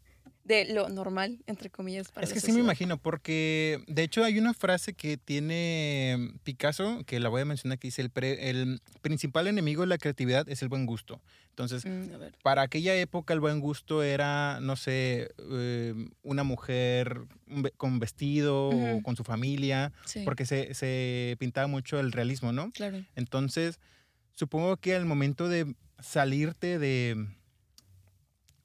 lo normal, entre comillas, para es que sociedad. Sí me imagino, porque de hecho hay una frase que tiene Picasso, que la voy a mencionar, que dice, el principal enemigo de la creatividad es el buen gusto. Entonces, para aquella época el buen gusto era, no sé, una mujer con vestido uh-huh. o con su familia, sí. porque se pintaba mucho el realismo, ¿no? Claro. Entonces, supongo que al momento de salirte de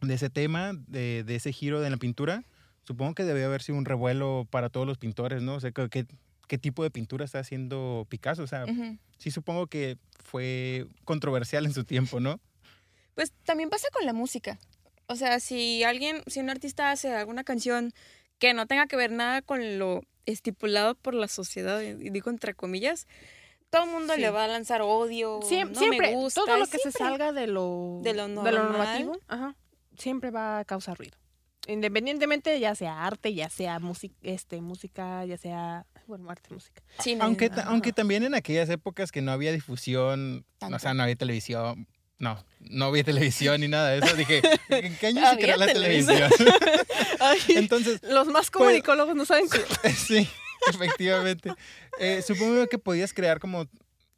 ese tema, de ese giro de la pintura, supongo que debió haber sido un revuelo para todos los pintores, ¿no? O sea, ¿qué tipo de pintura está haciendo Picasso? O sea, uh-huh. sí supongo que fue controversial en su tiempo, ¿no? Pues también pasa con la música. O sea, si un artista hace alguna canción que no tenga que ver nada con lo estipulado por la sociedad, y digo entre comillas, todo el mundo sí. le va a lanzar odio, siempre, me gusta. Todo lo que se salga de lo normativo, ajá. siempre va a causar ruido. Independientemente, ya sea arte, ya sea música, ya sea... Bueno, arte, música. Sí, aunque también en aquellas épocas que no había difusión, tanto. O sea, no había televisión... No había televisión ni nada de eso. Dije, ¿en qué año se creó la televisión? Ay, entonces, los más comunicólogos no saben cómo. Sí, efectivamente. Supongo que podías crear como...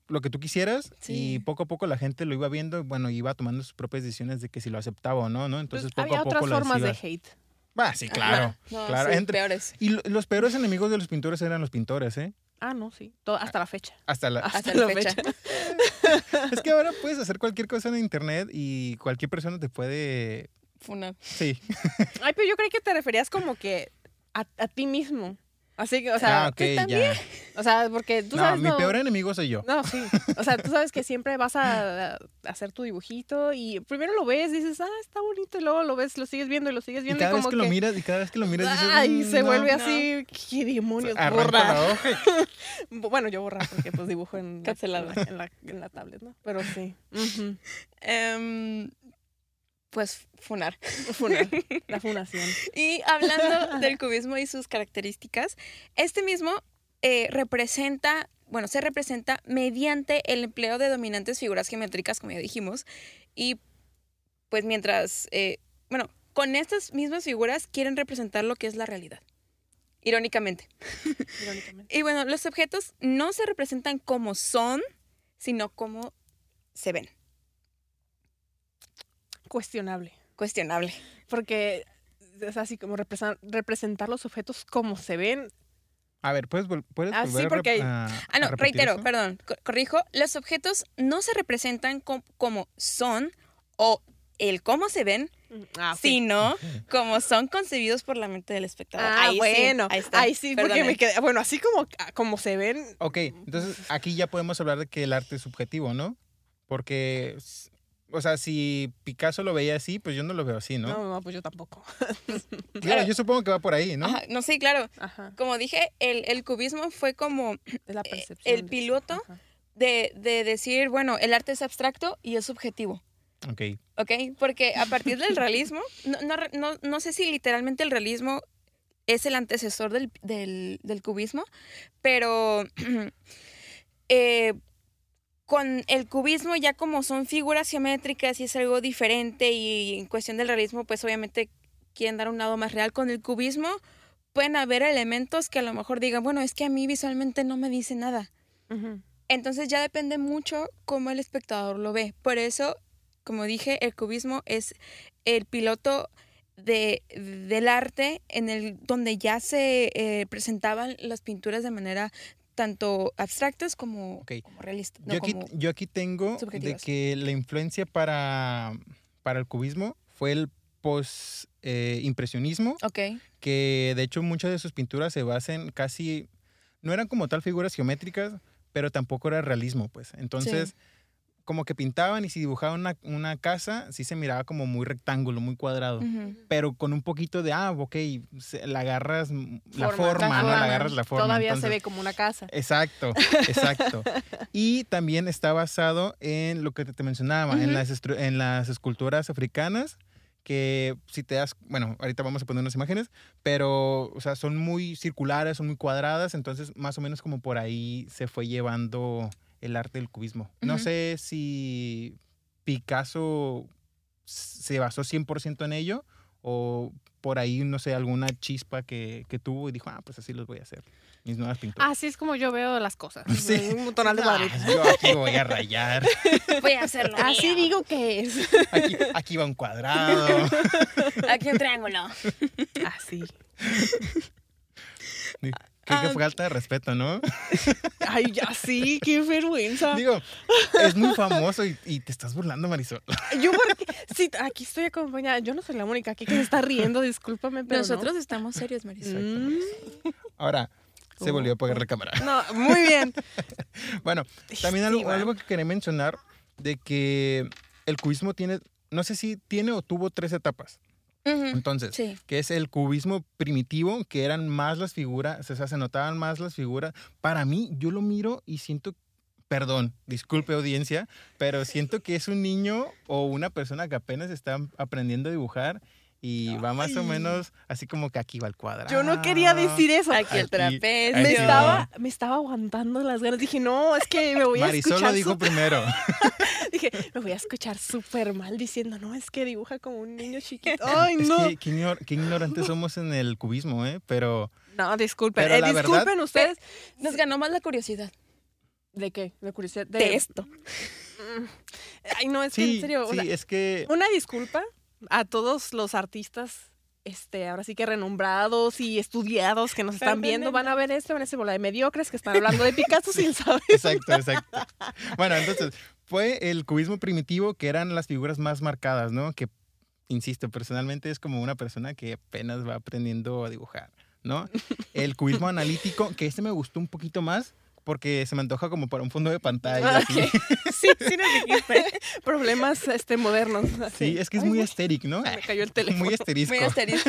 lo que tú quisieras sí. y poco a poco la gente lo iba viendo, bueno, iba tomando sus propias decisiones de que si lo aceptaba o no, ¿no? Entonces pues, poco a poco había otras formas de hate. Ah, sí, claro. No, claro. Sí, peores. Y los peores enemigos de los pintores eran los pintores, ¿eh? Ah, no, sí. Hasta la fecha. Hasta la fecha. Es que ahora puedes hacer cualquier cosa en internet y cualquier persona te puede... funar. Sí. Ay, pero yo creí que te referías como que a ti mismo. Así que, o sea, okay, tú también. Ya. O sea, porque tú sabes... No, mi peor enemigo soy yo. No, sí. O sea, tú sabes que siempre vas a hacer tu dibujito y primero lo ves, dices, está bonito, y luego lo ves, lo sigues viendo. Y cada vez como que lo miras, dices... Ay, se vuelve así, qué demonios, borra. La hoja. Bueno, yo borra porque pues dibujo en la tablet, ¿no? Pero sí. Uh-huh. Pues funar. La funación. Y hablando del cubismo y sus características, este mismo se representa mediante el empleo de dominantes figuras geométricas, como ya dijimos, y pues mientras, con estas mismas figuras quieren representar lo que es la realidad. Irónicamente. Y bueno, los objetos no se representan como son, sino como se ven. Cuestionable. Porque es así como representar los objetos como se ven. A ver, ¿puedes volver sí, porque... corrijo. Los objetos no se representan como son o el cómo se ven, sino como son concebidos por la mente del espectador. Ahí sí, porque me quedé... Bueno, así como se ven... Ok, entonces aquí ya podemos hablar de que el arte es subjetivo, ¿no? Porque... O sea, si Picasso lo veía así, pues yo no lo veo así, ¿no? No, pues yo tampoco. Claro, yo supongo que va por ahí, ¿no? Ajá, no, sí, claro. Ajá. Como dije, el cubismo fue como la percepción el piloto de decir, bueno, el arte es abstracto y es subjetivo. Ok, porque a partir del realismo, no sé si literalmente el realismo es el antecesor del cubismo, pero... con el cubismo ya como son figuras geométricas y es algo diferente y en cuestión del realismo pues obviamente quieren dar un lado más real. Con el cubismo pueden haber elementos que a lo mejor digan, bueno, es que a mí visualmente no me dice nada. Uh-huh. Entonces ya depende mucho cómo el espectador lo ve. Por eso, como dije, el cubismo es el piloto del arte donde ya se presentaban las pinturas de manera tanto abstractas como realistas. No, yo aquí tengo subjetivas. De que la influencia para el cubismo fue el post-impresionismo, que de hecho muchas de sus pinturas se basan casi, no eran como tal figuras geométricas, pero tampoco era realismo, pues. Entonces, sí. como que pintaban y si dibujaban una casa, sí se miraba como muy rectángulo, muy cuadrado. Uh-huh. Pero con un poquito de, la agarras la forma, ¿no? La agarras la forma. Todavía entonces, se ve como una casa. Exacto. Y también está basado en lo que te mencionaba, uh-huh. en las esculturas africanas, que si te das, bueno, ahorita vamos a poner unas imágenes, pero, o sea, son muy circulares, son muy cuadradas, entonces más o menos como por ahí se fue llevando el arte del cubismo. No uh-huh. sé si Picasso se basó 100% en ello o por ahí, no sé, alguna chispa que tuvo y dijo, pues así los voy a hacer, mis nuevas pinturas. Así es como yo veo las cosas. Sí. Un tonal de cuadritos. Yo aquí voy a rayar. Voy a hacerlo. Así digo que es. Aquí va un cuadrado. Aquí un triángulo. Así. Creo que falta de respeto, ¿no? Ay, ya sí, qué vergüenza. Digo, es muy famoso y te estás burlando, Marisol. Yo porque, sí, aquí estoy acompañada. Yo no soy la única aquí que se está riendo, discúlpame, pero nosotros no. Estamos serios, Marisol. Ahora, se volvió a apagar la cámara. No, muy bien. Bueno, también algo que quería mencionar de que el cubismo tiene, no sé si tiene o tuvo 3 etapas. Entonces, sí. Que es el cubismo primitivo, que eran más las figuras, o sea, se notaban más las figuras. Para mí, yo lo miro y siento, perdón, disculpe audiencia, pero siento que es un niño o una persona que apenas está aprendiendo a dibujar y va más o menos así como que aquí va el cuadrado. Yo no quería decir eso. Aquí el trapecio. Me estaba aguantando las ganas. Dije, no, es que me voy a Marisol escuchar. Marisol lo dijo primero. Dije, me voy a escuchar súper mal diciendo, no, es que dibuja como un niño chiquito. Ay, es no. Qué ignorantes somos en el cubismo, ¿eh? Pero. No, disculpen. Pero la disculpen verdad, ustedes. Nos ganó más la curiosidad. ¿De qué? La curiosidad de esto. Ay, no, es que en serio. Sí, o sea, es que. Una disculpa a todos los artistas, ahora sí que renombrados y estudiados que nos están viendo, van a ver van a ser bola de mediocres que están hablando de Picasso sin saber. Exacto. Bueno, entonces, fue el cubismo primitivo que eran las figuras más marcadas, ¿no? Que, insisto, personalmente es como una persona que apenas va aprendiendo a dibujar, ¿no? El cubismo analítico, que me gustó un poquito más, porque se me antoja como para un fondo de pantalla. Okay. Sí, no sé. Problemas modernos. Así. Sí, es que es muy estéril, ¿no? Me cayó el teléfono. Muy asterisco.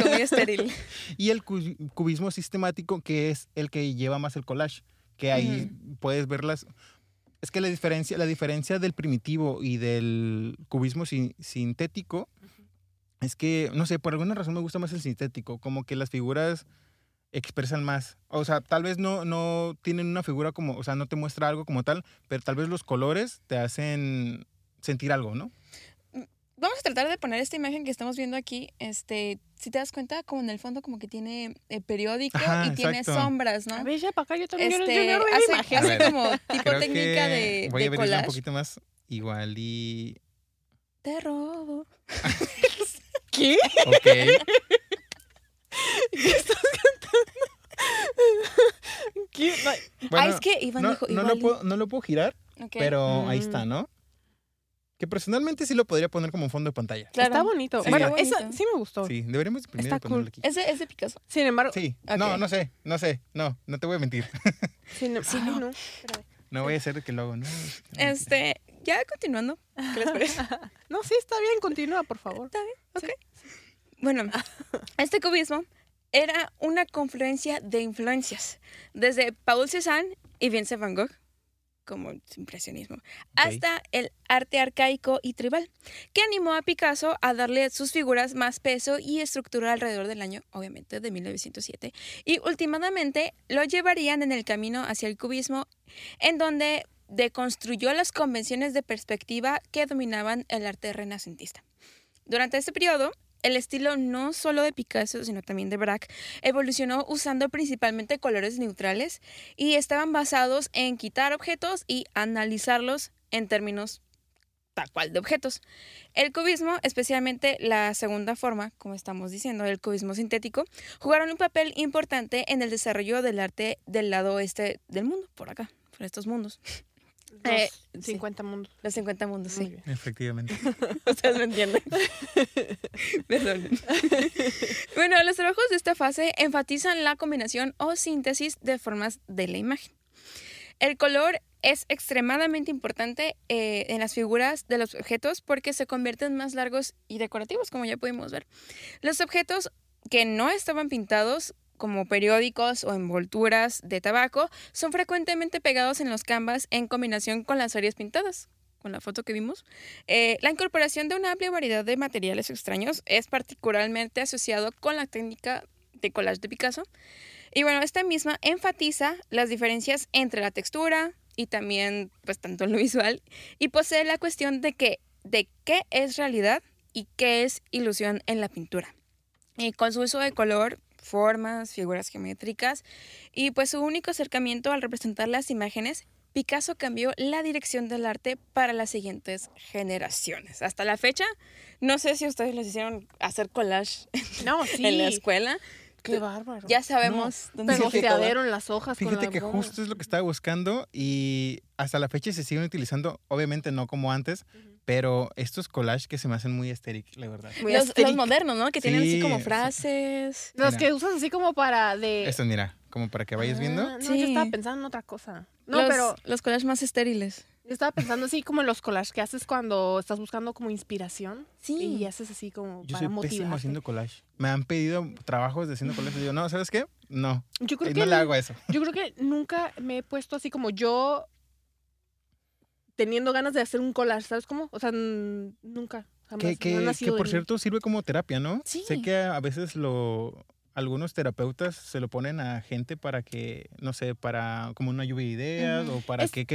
Muy estéril. Y el cubismo sistemático, que es el que lleva más el collage, que ahí puedes verlas. Es que la diferencia del primitivo y del cubismo sintético es que, no sé, por alguna razón me gusta más el sintético, como que las figuras expresan más, o sea, tal vez no tienen una figura como, o sea, no te muestra algo como tal, pero tal vez los colores te hacen sentir algo, ¿no? Vamos a tratar de poner esta imagen que estamos viendo aquí, si te das cuenta, como en el fondo como que tiene periódico. Ajá, y exacto. Tiene sombras, ¿no? A ver, ya para acá yo también yo no hace imagen. Así como tipo técnica de collage. Voy a verla un poquito más igual y... Te robo. ¿Qué? Ok. ¿Qué estás cantando? ¿Qué? Bueno, es que Iván dijo... No lo puedo girar, okay. Pero ahí está, ¿no? Que personalmente sí lo podría poner como un fondo de pantalla. Claro. Está bonito. Sí, bueno, eso sí me gustó. Sí, deberíamos imprimir y ponerlo aquí. Ese es de Picasso. Sin embargo... Sí, okay. No sé. No te voy a mentir. No. No voy a hacer que lo hago, ¿no? Ya continuando. ¿Qué les parece? No, sí, está bien. Continúa, por favor. Está bien, ok. Sí. Bueno, este cubismo era una confluencia de influencias, desde Paul Cézanne y Vincent Van Gogh, como impresionismo, hasta el arte arcaico y tribal, que animó a Picasso a darle a sus figuras más peso y estructura alrededor del año, obviamente, de 1907, y últimamente lo llevarían en el camino hacia el cubismo, en donde deconstruyó las convenciones de perspectiva que dominaban el arte renacentista. Durante este periodo, el estilo no solo de Picasso, sino también de Braque, evolucionó usando principalmente colores neutrales y estaban basados en quitar objetos y analizarlos en términos tal cual de objetos. El cubismo, especialmente la segunda forma, como estamos diciendo, el cubismo sintético, jugaron un papel importante en el desarrollo del arte del lado oeste del mundo, por estos mundos. Los 50 mundos. Los 50 mundos, sí. Efectivamente. Ustedes me entienden. Perdón. Bueno, los trabajos de esta fase enfatizan la combinación o síntesis de formas de la imagen. El color Es extremadamente importante en las figuras de los objetos porque se convierten más largos y decorativos, como ya pudimos ver. Los objetos que no estaban pintados, como periódicos o envolturas de tabaco, son frecuentemente pegados en los canvas en combinación con las áreas pintadas, con la foto que vimos. La incorporación de una amplia variedad de materiales extraños es particularmente asociado con la técnica de collage de Picasso. Y bueno, esta misma enfatiza las diferencias entre la textura y también, pues, tanto en lo visual, y posee la cuestión de qué es realidad y qué es ilusión en la pintura. Y con su uso de color, formas, figuras geométricas y pues su único acercamiento al representar las imágenes, Picasso cambió la dirección del arte para las siguientes generaciones. Hasta la fecha, no sé si ustedes les hicieron hacer collage en la escuela. ¡Qué bárbaro! Ya sabemos dónde pegostearon las hojas. Fíjate que justo es lo que estaba buscando y hasta la fecha se siguen utilizando, obviamente no como antes, pero estos collages que se me hacen muy estéricos, la verdad. Los modernos, ¿no? Que tienen así como frases. Los que usas así como para de... Estos, mira, como para que vayas viendo. No, sí. Yo estaba pensando en otra cosa. Pero los collages más estériles. Yo estaba pensando así como en los collages que haces cuando estás buscando como inspiración. Sí. Y haces así como para motivarte. Yo soy pésimo haciendo collage. Me han pedido trabajos de haciendo collage. Y yo, no, ¿sabes qué? No. Yo creo que no le hago eso. Yo creo que nunca me he puesto así como yo teniendo ganas de hacer un collage, ¿sabes cómo? O sea, nunca. Jamás. Que por cierto, sirve como terapia, ¿no? Sí. Sé que a veces algunos terapeutas se lo ponen a gente para que, no sé, para como una lluvia de ideas o para que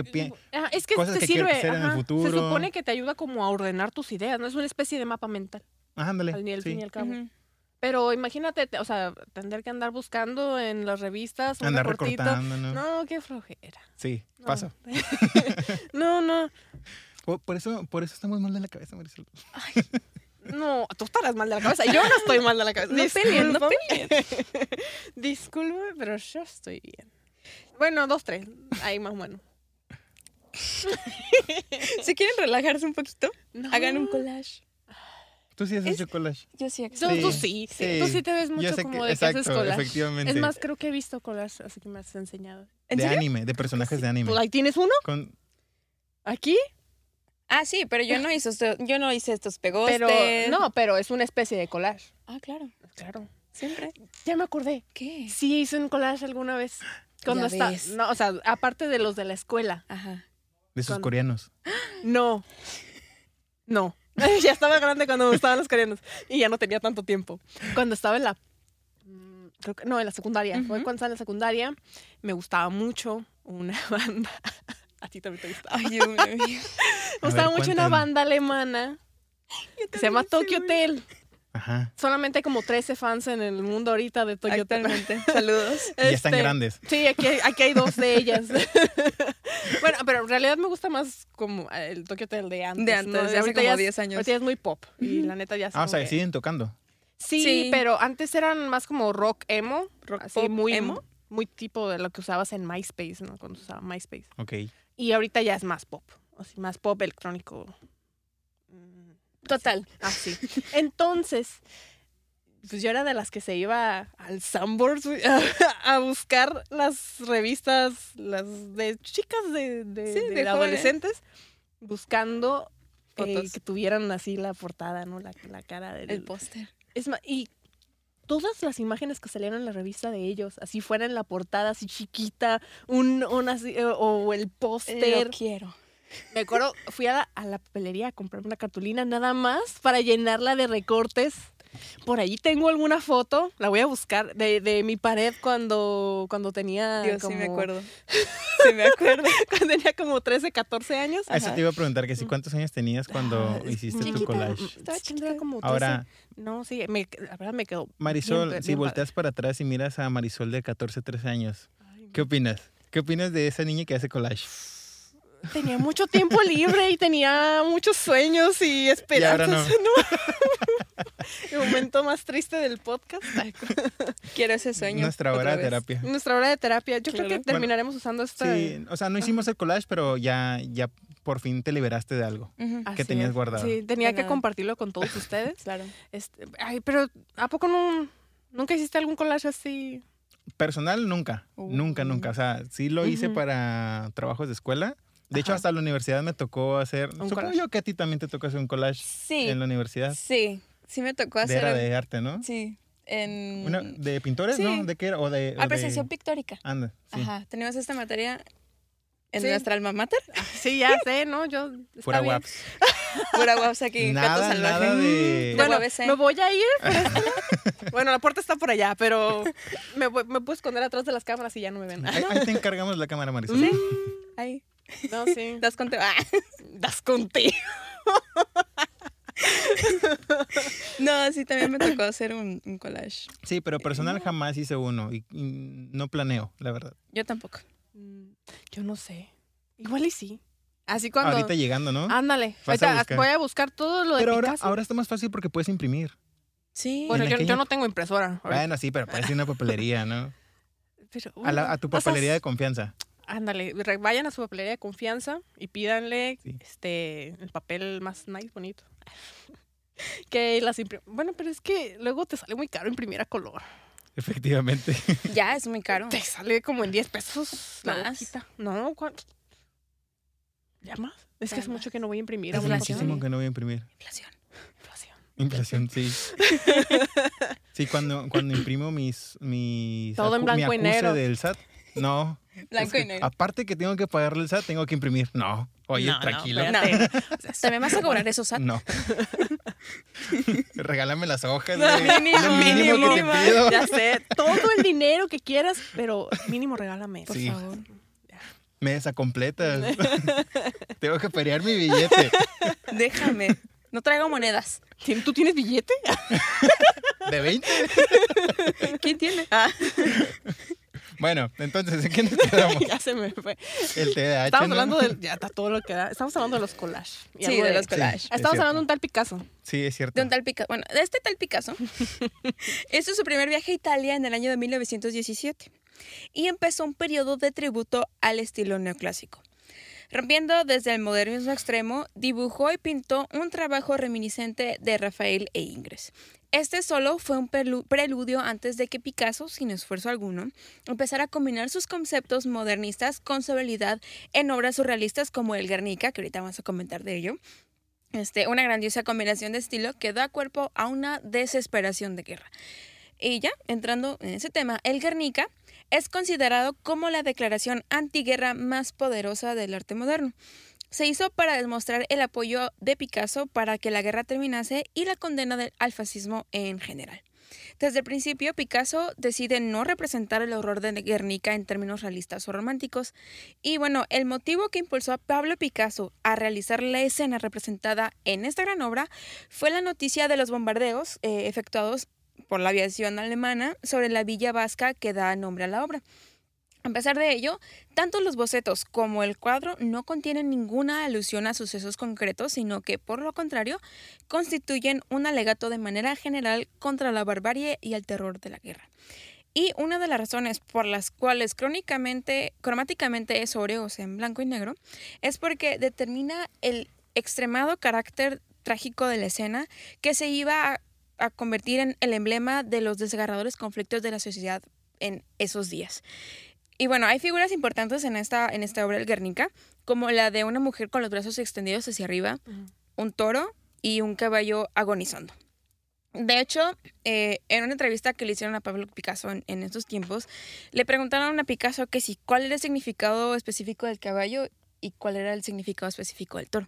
cosas te que sirve, hacer en el futuro. Se supone que te ayuda como a ordenar tus ideas, ¿no? Es una especie de mapa mental. Ah, ándale. Al fin y al cabo. Uh-huh. Pero imagínate, o sea, tener que andar buscando en las revistas. Andar recortando, ¿no? No, qué flojera. Sí, no. Paso. No. Por eso estamos mal de la cabeza, Marisol. Ay. No, tú estarás mal de la cabeza. Yo no estoy mal de la cabeza. No, disculpe, pero yo estoy bien. Bueno, 2, 3. Ahí más o menos. Si quieren relajarse un poquito, hagan un collage. ¿Tú sí has hecho collage? Yo sí. Tú sí. Tú sí te ves mucho como que haces collage. Efectivamente. Es más, creo que he visto collage, así que me has enseñado. ¿En serio? Anime, de personajes de anime. ¿Ahí tienes uno? ¿Aquí? Ah, sí, pero yo no hice estos pegostes. Pero es una especie de collage. Ah, claro. Siempre. Ya me acordé. ¿Qué? Sí hice un collage alguna vez. Cuando está, no, o sea, aparte de los de la escuela. Ajá. De esos coreanos. No. Ya estaba grande cuando me gustaban los coreanos y ya no tenía tanto tiempo. Cuando estaba en la en la secundaria. Uh-huh. Fue cuando estaba en la secundaria, me gustaba mucho una banda. A ti también te gustaba. Ay, Dios mío. Me gustaba mucho una banda alemana que se llama Tokyo Hotel. Ajá. Solamente hay como 13 fans en el mundo ahorita de Tokyo Hotel. Saludos. Ya están grandes. Sí, aquí hay 2 de ellas. Bueno, pero en realidad me gusta más como el Tokyo Hotel de antes. De antes, ¿no? De hace como 10 años. Ahorita es muy pop. Y la neta ya se... Ah, o sea, que siguen tocando. Sí, pero antes eran más como rock emo. Rock así, pop, muy emo. Muy tipo de lo que usabas en MySpace, ¿no? Cuando usaba MySpace. Ok. Y ahorita ya es más pop. O sea, más pop electrónico. Total. Así. Entonces, pues yo era de las que se iba al Sanborns a buscar las revistas, las de chicas de adolescentes, buscando fotos que tuvieran así la portada, ¿no? La cara del... El póster. Es más, y todas las imágenes que salieron en la revista de ellos, así fuera en la portada, así chiquita, o el póster. Lo quiero. Me acuerdo, fui a la papelería a comprarme una cartulina nada más para llenarla de recortes. Por allí tengo alguna foto, la voy a buscar, de mi pared cuando tenía... Dios, como... sí me acuerdo. Cuando tenía como 13, 14 años. Ajá. Eso te iba a preguntar, que si cuántos años tenías cuando hiciste tu collage. Estaba chiquita, como 13. Ahora, no, sí, la verdad me quedó... Marisol, bien, si volteas para atrás y miras a Marisol de 14, 13 años, ay, ¿qué opinas? ¿Qué opinas de esa niña que hace collage? Tenía mucho tiempo libre y tenía muchos sueños y esperanzas. Y ahora no. El momento más triste del podcast. Quiero ese sueño. Nuestra hora de terapia. Yo creo que terminaremos usando esta. Sí, o sea, no hicimos el collage, pero ya por fin te liberaste de algo que tenías guardado. Sí, tenía que compartirlo con todos ustedes. Claro. Pero ¿a poco nunca hiciste algún collage así? Personal, nunca. Nunca. O sea, sí lo hice para trabajos de escuela. De hecho, hasta la universidad me tocó hacer... Supongo yo que a ti también te tocó hacer un collage en la universidad. Sí, sí me tocó hacer... Era de arte, ¿no? Sí. En... Una, ¿de pintores, no? ¿De qué era? O de, apreciación pictórica. Anda, sí. Ajá, teníamos esta materia en nuestra alma mater. Sí, ya sé, ¿no? Yo... Pura guaps. Pura guaps aquí. Nada, nada de... Bueno, me voy a ir. Bueno, la puerta está por allá, pero me puedo esconder atrás de las cámaras y ya no me ven. Ahí te encargamos la cámara, Marisol. Sí, ahí. No, sí. Das contigo. Das contigo. No, sí, también me tocó hacer un collage. Sí, pero personal jamás hice uno. Y no planeo, la verdad. Yo tampoco. Yo no sé. Igual y sí. Así cuando... Ahorita llegando, ¿no? Ándale. Voy a buscar todo lo de Picasso. Pero ahora está más fácil porque puedes imprimir. Sí. Bueno, yo no tengo impresora. Ahorita. Bueno, sí, pero puedes ir a una papelería, ¿no? Pero, a tu papelería de confianza. Ándale, vayan a su papelería de confianza y pídanle el papel más nice, bonito. Que las Bueno, pero es que luego te sale muy caro imprimir a color. Efectivamente. Ya, es muy caro. Te sale como en 10 pesos la hojita. No, ¿cuánto? ¿Ya más? Es que hace mucho que no voy a imprimir. Hace muchísimo que no voy a imprimir. Inflación, sí. Sí, cuando imprimo mis todo en blanco y negro del SAT. No. Blanco y negro. Aparte que tengo que pagarle el SAT, tengo que imprimir. No. Oye, no, tranquilo. No, ¿también vas a cobrar esos SAT? No. Regálame las hojas. No, mínimo que te pido. Ya sé. Todo el dinero que quieras, pero mínimo regálame, por favor. Mesa completa. Tengo que pelear mi billete. Déjame. No traigo monedas. ¿Tú tienes billete? ¿De 20? ¿Quién tiene? Ah. Bueno, entonces, ¿en qué nos quedamos? Ya se me fue. El TDAH, estamos hablando de... Ya está todo lo que da. Estamos hablando de los collages. Sí, de los collages. Sí, estamos hablando de un tal Picasso. Sí, es cierto. De un tal Picasso. Bueno, de este tal Picasso. Este es su primer viaje a Italia en el año de 1917. Y empezó un periodo de tributo al estilo neoclásico. Rompiendo desde el modernismo extremo, dibujó y pintó un trabajo reminiscente de Rafael e Ingres. Este solo fue un preludio antes de que Picasso, sin esfuerzo alguno, empezara a combinar sus conceptos modernistas con sobriedad en obras surrealistas como el Guernica, que ahorita vamos a comentar de ello. Una grandiosa combinación de estilo que da cuerpo a una desesperación de guerra. Y ya, entrando en ese tema, el Guernica es considerado como la declaración antiguerra más poderosa del arte moderno. Se hizo para demostrar el apoyo de Picasso para que la guerra terminase y la condena al fascismo en general. Desde el principio, Picasso decide no representar el horror de Guernica en términos realistas o románticos. Y bueno, el motivo que impulsó a Pablo Picasso a realizar la escena representada en esta gran obra fue la noticia de los bombardeos efectuados por la aviación alemana sobre la villa vasca que da nombre a la obra. A pesar de ello, tanto los bocetos como el cuadro no contienen ninguna alusión a sucesos concretos, sino que, por lo contrario, constituyen un alegato de manera general contra la barbarie y el terror de la guerra. Y una de las razones por las cuales cromáticamente es óreo, o sea, en blanco y negro, es porque determina el extremado carácter trágico de la escena que se iba a convertir en el emblema de los desgarradores conflictos de la sociedad en esos días. Y bueno, hay figuras importantes en esta obra del Guernica, como la de una mujer con los brazos extendidos hacia arriba, un toro y un caballo agonizando. De hecho, en una entrevista que le hicieron a Pablo Picasso en estos tiempos, le preguntaron a Picasso que si cuál era el significado específico del caballo y cuál era el significado específico del toro.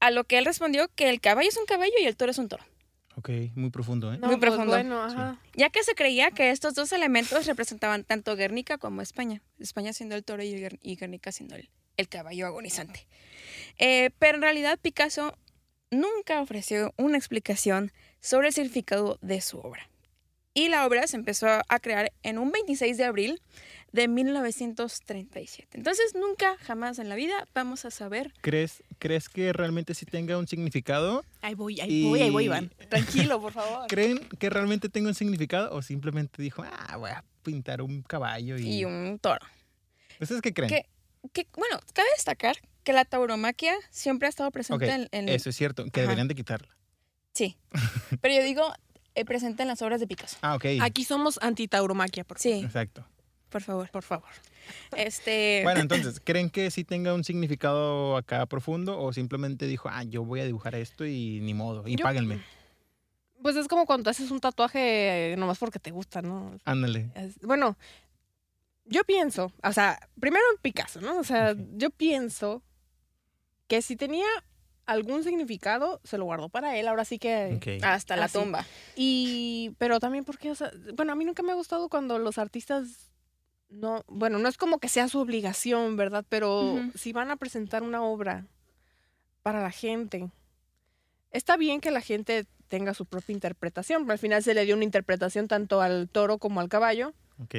A lo que él respondió que el caballo es un caballo y el toro es un toro. Ok, muy profundo, ¿eh? No, muy profundo. Pues bueno, ajá. Sí. Ya que se creía que estos dos elementos representaban tanto Guernica como España. España siendo el toro y Guernica siendo el caballo agonizante. Pero en realidad Picasso nunca ofreció una explicación sobre el significado de su obra. Y la obra se empezó a crear en un 26 de abril de 1937. Entonces nunca, jamás en la vida vamos a saber. ¿Crees que realmente sí tenga un significado? Ahí voy, Iván. Tranquilo, por favor. ¿Creen que realmente tenga un significado o simplemente dijo, voy a pintar un caballo y un toro? ¿Ustedes qué creen? Bueno, cabe destacar que la tauromaquia siempre ha estado presente en... Eso es cierto, que deberían de quitarla. Sí, pero yo digo, presentan las obras de Picasso. Ah, ok. Aquí somos anti-tauromaquia, por favor. Sí. Exacto. Por favor. Por favor. Bueno, entonces, ¿creen que sí tenga un significado acá profundo o simplemente dijo, ah, yo voy a dibujar esto y ni modo, y páguenme? Pues es como cuando haces un tatuaje nomás porque te gusta, ¿no? Ándale. Bueno, yo pienso, o sea, primero en Picasso, ¿no? O sea, yo pienso que si tenía algún significado, se lo guardó para él, ahora sí que hasta la tumba. Y, pero también porque, o sea, bueno, a mí nunca me ha gustado cuando los artistas no, bueno, no es como que sea su obligación, ¿verdad? Pero si van a presentar una obra para la gente, está bien que la gente tenga su propia interpretación, pero al final se le dio una interpretación tanto al toro como al caballo. Ok,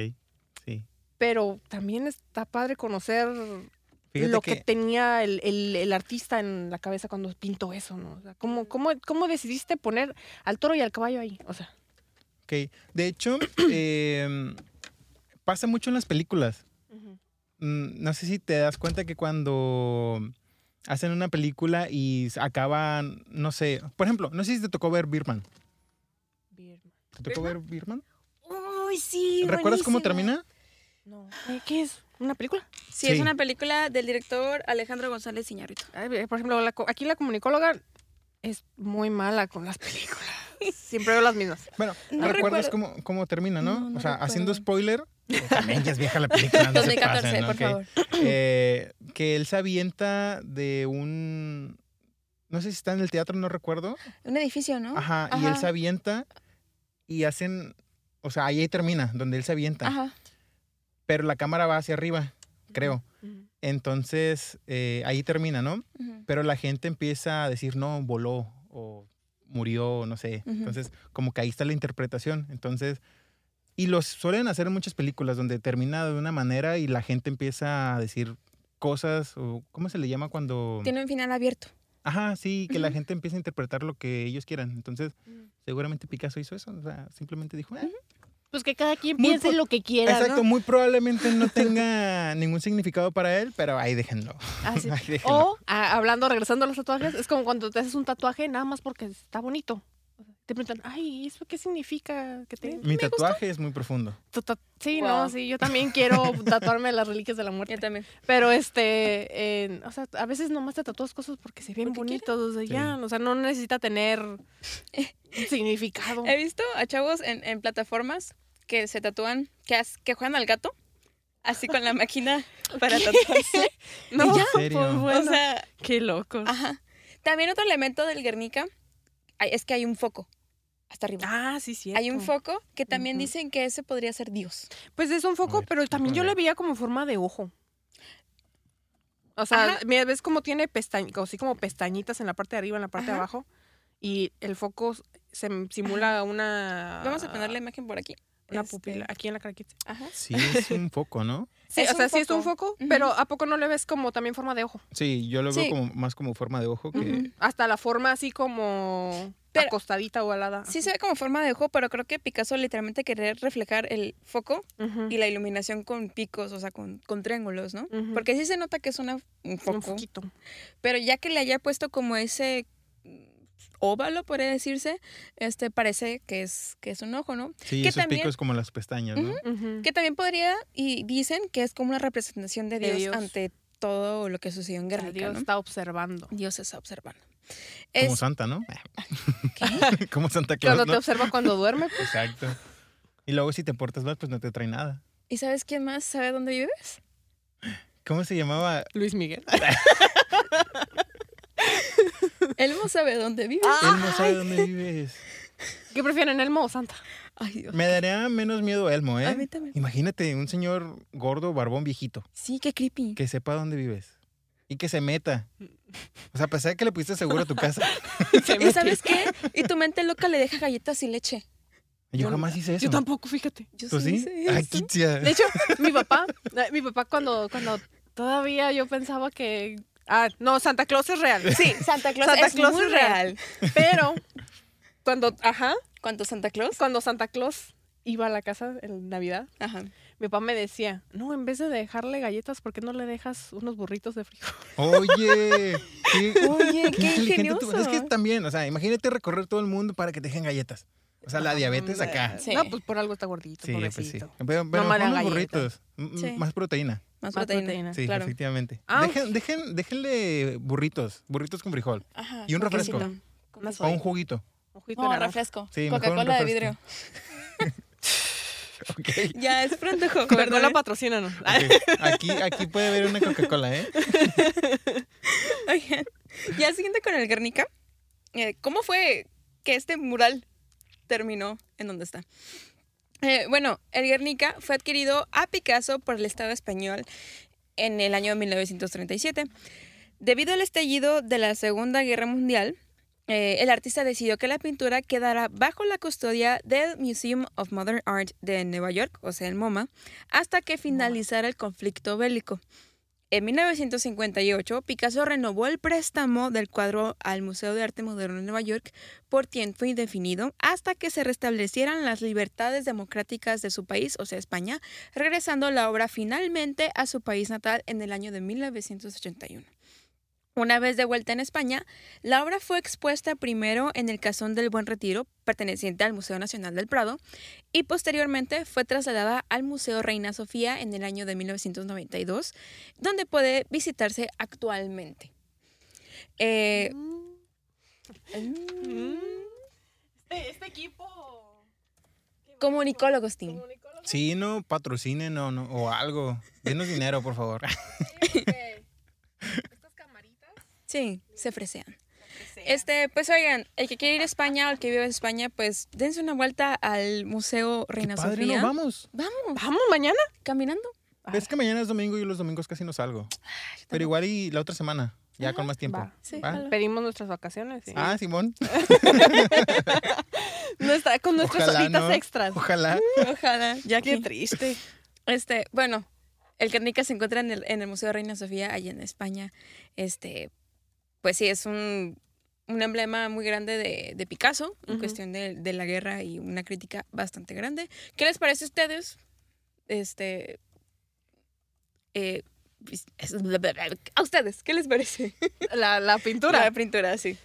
sí. Pero también está padre conocer lo que tenía el artista en la cabeza cuando pintó eso, ¿no? O sea, ¿cómo decidiste poner al toro y al caballo ahí? O sea. Ok, de hecho, pasa mucho en las películas. Uh-huh. No sé si te das cuenta que cuando hacen una película y acaban, no sé, por ejemplo, no sé si te tocó ver Birdman. ¿Te tocó ver Birdman? ¡Uy, sí! ¿Recuerdas cómo termina? No. ¿Qué es? ¿Una película? Sí, es una película del director Alejandro González Iñárritu. Por ejemplo, aquí la comunicóloga es muy mala con las películas. Siempre veo las mismas. Bueno, no recuerdas cómo termina, ¿no? No, o sea, recuerdo. Haciendo spoiler, también ya es vieja la película. No 2014, pasen, ¿no? Por favor. Que él se avienta de un... No sé si está en el teatro, no recuerdo. Un edificio, ¿no? Ajá. Y él se avienta y hacen... O sea, ahí termina, donde él se avienta. Ajá. Pero la cámara va hacia arriba, creo. Uh-huh. Entonces, ahí termina, ¿no? Uh-huh. Pero la gente empieza a decir, no, voló o... murió, no sé. Uh-huh. Entonces, como que ahí está la interpretación. Entonces, y los suelen hacer en muchas películas donde termina de una manera y la gente empieza a decir cosas, o ¿cómo se le llama cuando...? Tiene un final abierto. Ajá, sí, que la gente empieza a interpretar lo que ellos quieran. Entonces, seguramente Picasso hizo eso. O sea, simplemente dijo... Pues que cada quien piense lo que quiera, exacto, ¿no? Muy probablemente no tenga ningún significado para él, pero ahí déjenlo. Ah, sí. Ahí déjenlo. O, regresando a los tatuajes, es como cuando te haces un tatuaje nada más porque está bonito. Te preguntan, ay, ¿eso qué significa? Mi tatuaje es muy profundo. Sí, wow. No, sí, yo también quiero tatuarme las reliquias de la muerte. Yo también. Pero, o sea, a veces nomás te tatúas cosas porque se ven bonitos, o sea, ya, o sea, no necesita tener significado. He visto a chavos en plataformas que se tatúan, que juegan al gato, así con la máquina para tatuarse. No, ¿en serio? Pues, bueno, o sea, qué locos. Ajá. También otro elemento del Guernica es que hay un foco hasta arriba. Ah, sí, cierto. Hay un foco que también dicen que ese podría ser Dios. Pues es un foco, pero también yo lo veía como forma de ojo. O sea, mira, ves cómo tiene así como pestañitas en la parte de arriba, en la parte de abajo. Y el foco se simula una... Vamos a poner la imagen por aquí. Una pupila, aquí en la craquita. Ajá. Sí, es un foco, ¿no? Sí, o sea, sí es un foco, pero ¿a poco no le ves como también forma de ojo? Sí, yo lo veo como, más como forma de ojo que... Hasta la forma así como acostadita, ovalada. Sí se ve como forma de ojo, pero creo que Picasso literalmente quería reflejar el foco y la iluminación con picos, o sea, con triángulos, ¿no? Porque sí se nota que es un foco. Un foquito. Pero ya que le haya puesto como ese... óvalo, podría decirse, parece que es un ojo, ¿no? Sí, que esos también, picos como las pestañas, ¿no? Que también podría, y dicen que es como una representación de Dios ante todo lo que sucedió en Guernica, Dios, ¿no? Está observando. Dios está observando. Como Santa, ¿no? ¿Qué? Como Santa Claude, cuando te observa cuando duerme, pues. Exacto. Y luego si te portas mal, pues no te trae nada. ¿Y sabes quién más sabe dónde vives? ¿Cómo se llamaba? Luis Miguel. Él no sabe dónde vives. Él no sabe dónde vives. ¿Qué prefieren, Elmo o Santa? Ay, Dios. Me daría menos miedo Elmo, ¿eh? A mí también. Imagínate un señor gordo, barbón, viejito. Sí, qué creepy. Que sepa dónde vives. Y que se meta. O sea, a pesar de que le pusiste seguro a tu casa. ¿Y sabes qué? Y tu mente loca le deja galletas y leche. Yo jamás hice eso. Yo tampoco, fíjate. Yo sí hice eso. Aquí, de hecho, mi papá cuando todavía yo pensaba que... Ah, no, Santa Claus es real. Sí, Santa Claus es muy real. Pero cuando Santa Claus iba a la casa en Navidad, mi papá me decía, no, en vez de dejarle galletas, ¿por qué no le dejas unos burritos de frijol? Oye, qué ingenioso. Es que también, o sea, imagínate recorrer todo el mundo para que te dejen galletas. O sea, la diabetes acá. Sí. No, pues por algo está gordito, sí, pobrecito. Pues sí. Pero no unos burritos, sí. Más proteína. Más proteína, sí, claro. Efectivamente. Déjenle burritos con frijol. Ajá, y un refresco. O un juguito. Un refresco. Sí, Coca-Cola de vidrio. Okay. Ya, es pronto, Coca-Cola, patrocínanos. Okay. Aquí puede haber una Coca-Cola, ¿eh? Oigan, ya siguiendo con el Guernica, ¿cómo fue que este mural terminó en donde está? Bueno, el Guernica fue adquirido a Picasso por el Estado español en el año 1937. Debido al estallido de la Segunda Guerra Mundial, el artista decidió que la pintura quedara bajo la custodia del Museum of Modern Art de Nueva York, o sea, el MoMA, hasta que finalizara el conflicto bélico. En 1958, Picasso renovó el préstamo del cuadro al Museo de Arte Moderno de Nueva York por tiempo indefinido hasta que se restablecieran las libertades democráticas de su país, o sea, España, regresando la obra finalmente a su país natal en el año de 1981. Una vez de vuelta en España, la obra fue expuesta primero en el Casón del Buen Retiro, perteneciente al Museo Nacional del Prado, y posteriormente fue trasladada al Museo Reina Sofía en el año de 1992, donde puede visitarse actualmente. Este equipo... Comunicólogos, Tim. Sí, no, patrocinen o algo. Denos dinero, por favor. Sí, se fresean. Pues oigan, el que quiere ir a España o el que vive en España, pues dense una vuelta al Museo Reina Sofía. Padre, no, vamos mañana, caminando. Es que mañana es domingo y los domingos casi no salgo. Pero igual y la otra semana, ya con más tiempo. Sí, ¿va? Pedimos nuestras vacaciones. Sí. Ah, Simón. Con nuestras horitas extras. Ojalá. Ya qué triste. Bueno, el Guernica se encuentra en el Museo Reina Sofía, allá en España. Pues sí, es un emblema muy grande de Picasso, en cuestión de la guerra, y una crítica bastante grande. ¿Qué les parece a ustedes? ¿A ustedes qué les parece? La pintura. La pintura, sí.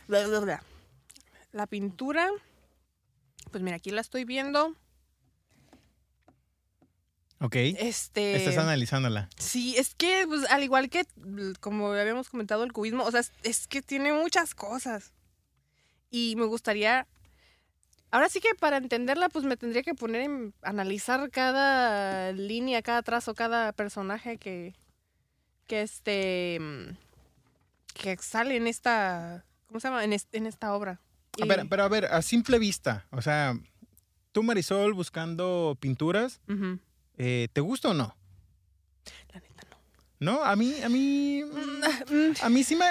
La pintura, pues mira, aquí la estoy viendo. Ok, estás analizándola. Sí, es que pues, al igual que como habíamos comentado el cubismo, o sea, es que tiene muchas cosas. Y me gustaría, ahora sí que para entenderla, pues me tendría que poner a analizar cada línea, cada trazo, cada personaje que sale en esta, ¿cómo se llama? En esta obra. Pero a ver, a simple vista, o sea, tú, Marisol, buscando pinturas... Uh-huh. ¿Te gusta o no? La neta no. No, a mí sí me...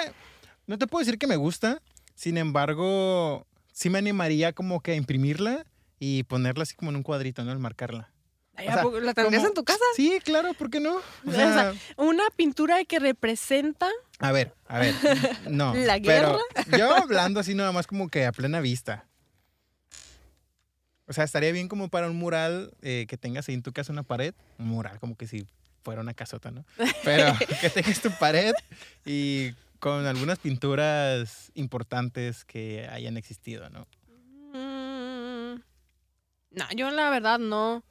No te puedo decir que me gusta, sin embargo, sí me animaría como que a imprimirla y ponerla así como en un cuadrito, ¿no? Al marcarla. O sea, ¿la tendrías en tu casa? Sí, claro, ¿por qué no? O sea, una pintura que representa... A ver, no. ¿La guerra? Pero yo hablando así nada más como que a plena vista. O sea, estaría bien como para un mural que tengas ahí en tu casa una pared. Un mural, como que si fuera una casota, ¿no? Pero que tengas tu pared y con algunas pinturas importantes que hayan existido, ¿no? No, yo la verdad no.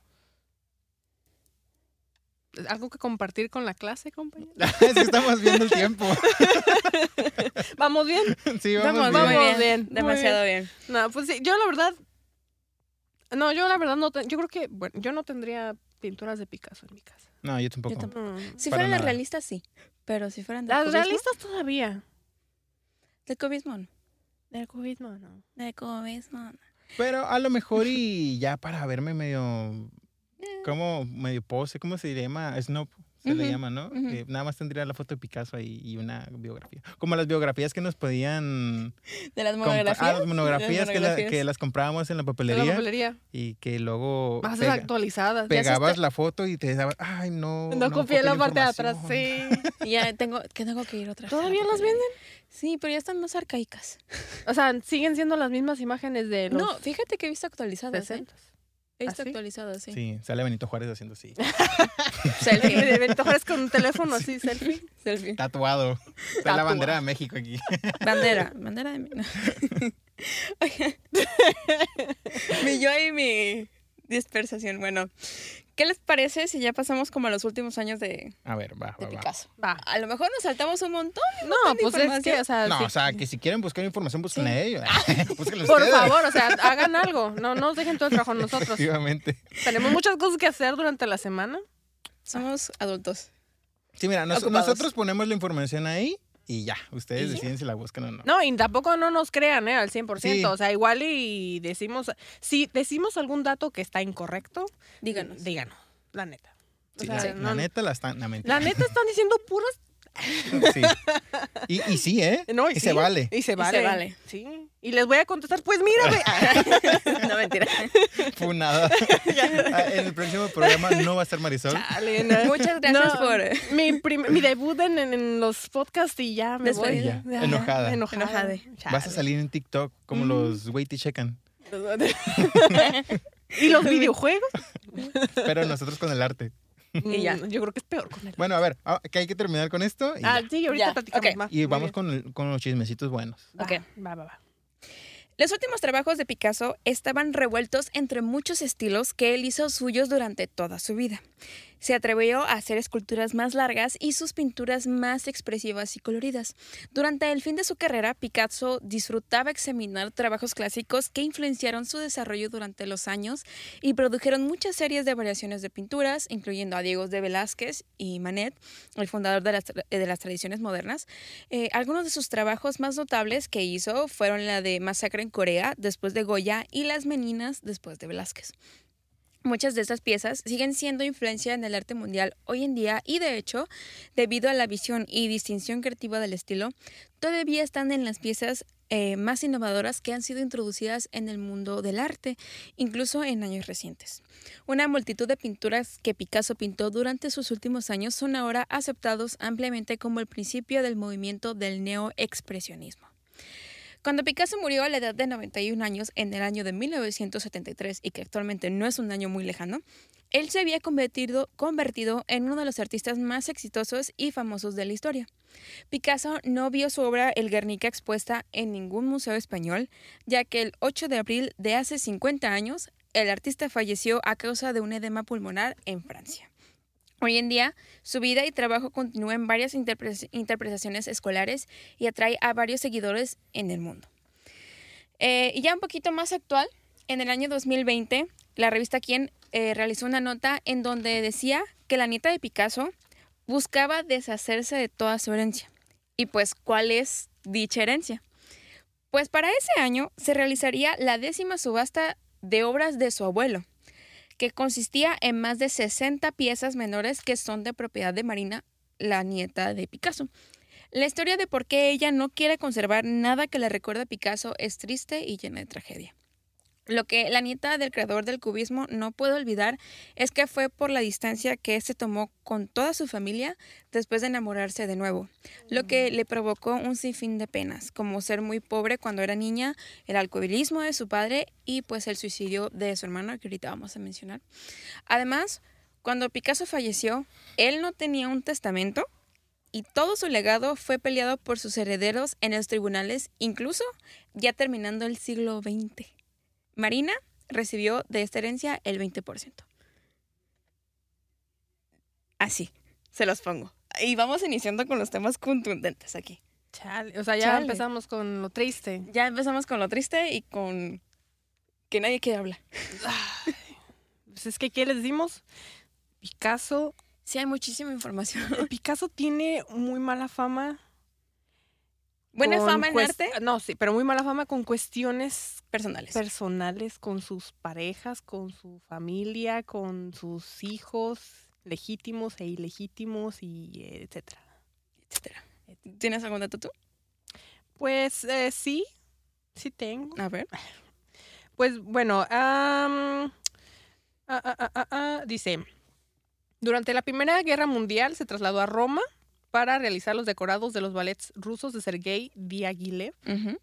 ¿Algo que compartir con la clase, compañero? Es que estamos viendo el tiempo. ¿Vamos bien? Sí, vamos bien. Demasiado bien. No, pues sí, yo la verdad... No, yo la verdad no... Yo creo que... Bueno, yo no tendría pinturas de Picasso en mi casa. No, yo tampoco. Si fueran las realistas, sí. Pero si fueran... ¿Las realistas todavía? Del cubismo, no. Del cubismo, no. Pero a lo mejor y ya para verme medio... Como medio pose, ¿cómo se llama? Snob, se le llama, ¿no? Uh-huh. Nada más tendría la foto de Picasso ahí y una biografía. Como las biografías que nos podían... ¿De las monografías? Las monografías. Que las comprábamos en la papelería. Y que luego... Más actualizadas. Pegabas la foto y te dabas... Ay, no. No copié la parte de atrás, sí. Y ya tengo que ir otra vez. ¿Todavía las venden? Sí, pero ya están más arcaicas. O sea, siguen siendo las mismas imágenes de los... No, fíjate que he visto actualizadas, 60. Está actualizada, sí. Sí, sale Benito Juárez haciendo así. Selfie. Benito Juárez con un teléfono así, selfie. Tatuado. Está la bandera de México aquí. Bandera de México. Mi yo y mi dispersación. Bueno, ¿qué les parece si ya pasamos como a los últimos años de, a ver, de Picasso? Va. A lo mejor nos saltamos un montón. No, pues es que, o sea, no, sí, o sea, que si quieren buscar información, búsquenla a ellos. Por favor, o sea, hagan algo. No nos dejen todo el trabajo nosotros. Efectivamente. Tenemos muchas cosas que hacer durante la semana. Somos adultos. Sí, mira, nosotros ponemos la información ahí y ya, ustedes ¿sí? deciden si la buscan o no. No, y tampoco no nos crean, al 100%. Sí. O sea, igual y decimos, si decimos algún dato que está incorrecto, díganos, la neta. Sí, o sea, la neta la están, la neta están diciendo puras. Sí. Y sí, no, y sí, se vale. Y se vale. Sí. Y les voy a contestar, pues mírame. No, mentira. Funada. En el próximo programa no va a estar Marisol. Chale, no. Muchas gracias por mi debut en los podcasts y ya me voy. Ya. Enojada. Vas a salir en TikTok como los Wait y Checan. ¿Y los videojuegos? Pero nosotros con el arte. Y ya. Yo creo que es peor con él. Bueno, a ver, que hay que terminar con esto. Sí, ahorita platicamos más. Y vamos con los chismecitos buenos. Va. Los últimos trabajos de Picasso estaban revueltos entre muchos estilos que él hizo suyos durante toda su vida. Se atrevió a hacer esculturas más largas y sus pinturas más expresivas y coloridas. Durante el fin de su carrera, Picasso disfrutaba examinar trabajos clásicos que influenciaron su desarrollo durante los años y produjeron muchas series de variaciones de pinturas, incluyendo a Diego Velázquez y Manet, el fundador de las tradiciones modernas. Algunos de sus trabajos más notables que hizo fueron la de Masacre en Corea, después de Goya, y Las Meninas, después de Velázquez. Muchas de estas piezas siguen siendo influencia en el arte mundial hoy en día y, de hecho, debido a la visión y distinción creativa del estilo, todavía están en las piezas más innovadoras que han sido introducidas en el mundo del arte, incluso en años recientes. Una multitud de pinturas que Picasso pintó durante sus últimos años son ahora aceptados ampliamente como el principio del movimiento del neoexpresionismo. Cuando Picasso murió a la edad de 91 años en el año de 1973, y que actualmente no es un año muy lejano, él se había convertido en uno de los artistas más exitosos y famosos de la historia. Picasso no vio su obra El Guernica expuesta en ningún museo español, ya que el 8 de abril de hace 50 años, el artista falleció a causa de un edema pulmonar en Francia. Hoy en día, su vida y trabajo continúa en varias interpretaciones escolares y atrae a varios seguidores en el mundo. Y ya un poquito más actual, en el año 2020, la revista Quién realizó una nota en donde decía que la nieta de Picasso buscaba deshacerse de toda su herencia. Y pues, ¿cuál es dicha herencia? Pues para ese año se realizaría la 10ª subasta de obras de su abuelo, que consistía en más de 60 piezas menores que son de propiedad de Marina, la nieta de Picasso. La historia de por qué ella no quiere conservar nada que le recuerde a Picasso es triste y llena de tragedia. Lo que la nieta del creador del cubismo no puede olvidar es que fue por la distancia que este tomó con toda su familia después de enamorarse de nuevo, lo que le provocó un sinfín de penas, como ser muy pobre cuando era niña, el alcoholismo de su padre y pues el suicidio de su hermano, que ahorita vamos a mencionar. Además, cuando Picasso falleció, él no tenía un testamento y todo su legado fue peleado por sus herederos en los tribunales, incluso ya terminando el siglo XX. Marina recibió de esta herencia el 20%. Así, se los pongo. Y vamos iniciando con los temas contundentes aquí. Chale, o sea, ya empezamos con lo triste. Ya empezamos con lo triste y con que nadie quiere hablar. Pues es que, ¿qué les dimos? Picasso. Sí, hay muchísima información. Picasso tiene muy mala fama. Buena fama en arte. No, sí, pero muy mala fama con cuestiones personales, con sus parejas, con su familia, con sus hijos legítimos e ilegítimos, y etcétera. ¿Tienes algún dato tú? Pues sí tengo. A ver. Pues bueno, dice, durante la Primera Guerra Mundial se trasladó a Roma para realizar los decorados de los ballets rusos de Sergei Diaghilev. Uh-huh.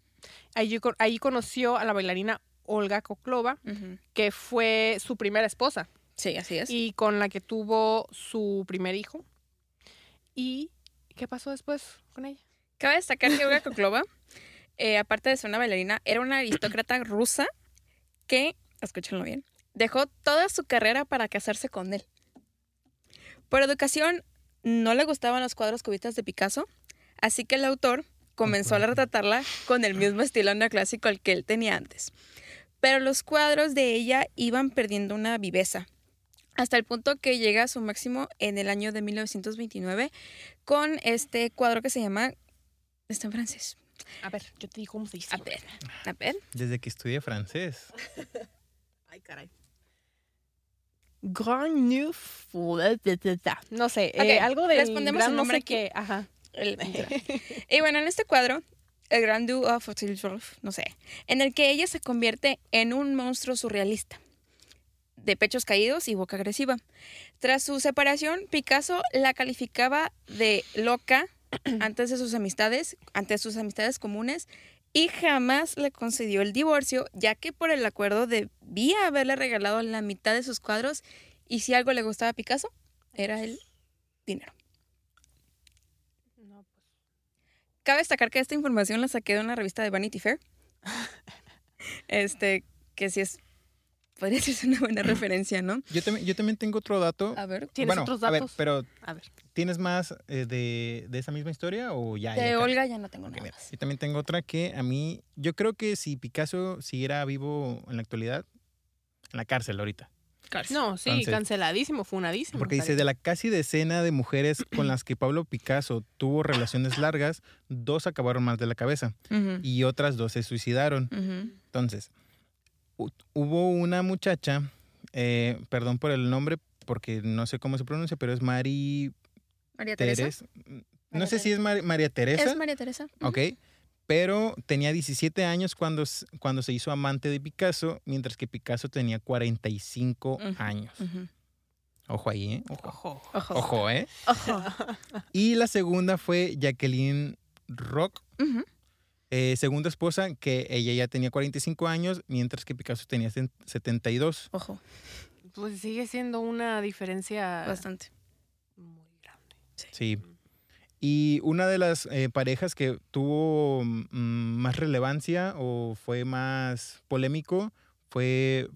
Allí conoció a la bailarina Olga Koklova, uh-huh, que fue su primera esposa. Sí, así es. Y con la que tuvo su primer hijo. ¿Y qué pasó después con ella? Cabe destacar que Olga Koklova aparte de ser una bailarina, era una aristócrata rusa que, escúchenlo bien, dejó toda su carrera para casarse con él. Por educación, no le gustaban los cuadros cubistas de Picasso, así que el autor comenzó a retratarla con el mismo estilo neoclásico al que él tenía antes. Pero los cuadros de ella iban perdiendo una viveza, hasta el punto que llega a su máximo en el año de 1929 con este cuadro que se llama... Está en francés. A ver, yo te digo cómo se dice. A ver. Desde que estudié francés. Ay, caray. Grand New... No sé, okay, algo de... Respondemos gran, el nombre no sé aquí. Ajá. Y bueno, en este cuadro, el Grand Duke of Tilburg, no sé, en el que ella se convierte en un monstruo surrealista, de pechos caídos y boca agresiva. Tras su separación, Picasso la calificaba de loca ante sus amistades comunes, y jamás le concedió el divorcio, ya que por el acuerdo debía haberle regalado la mitad de sus cuadros, y si algo le gustaba a Picasso, era el dinero. Cabe destacar que esta información la saqué de una revista de Vanity Fair. Que sí es... Podría ser una buena referencia, ¿no? Yo también tengo otro dato. A ver, ¿tienes otros datos? A ver. ¿Tienes más de esa misma historia o ya? De Olga ya no tengo nada más. Yo también tengo otra que a mí... Yo creo que si Picasso siguiera vivo en la actualidad, en la cárcel ahorita. No, sí, entonces, canceladísimo, funadísimo. Porque dice, de la casi decena de mujeres con las que Pablo Picasso tuvo relaciones largas, 2 acabaron mal de la cabeza, uh-huh, y otras 2 se suicidaron. Uh-huh. Entonces, hubo una muchacha, perdón por el nombre, porque no sé cómo se pronuncia, pero es María Teresa. No sé si es María Teresa. Es María Teresa. Uh-huh. Ok. Pero tenía 17 años cuando se hizo amante de Picasso, mientras que Picasso tenía 45 años. Uh-huh. Ojo ahí, ¿eh? Ojo, ¿eh? Ojo. Y la segunda fue Jacqueline Rock, uh-huh, segunda esposa, que ella ya tenía 45 años, mientras que Picasso tenía 72. Ojo. Pues sigue siendo una diferencia... Bastante. Muy grande. Sí. Y una de las parejas que tuvo más relevancia o fue más polémico fue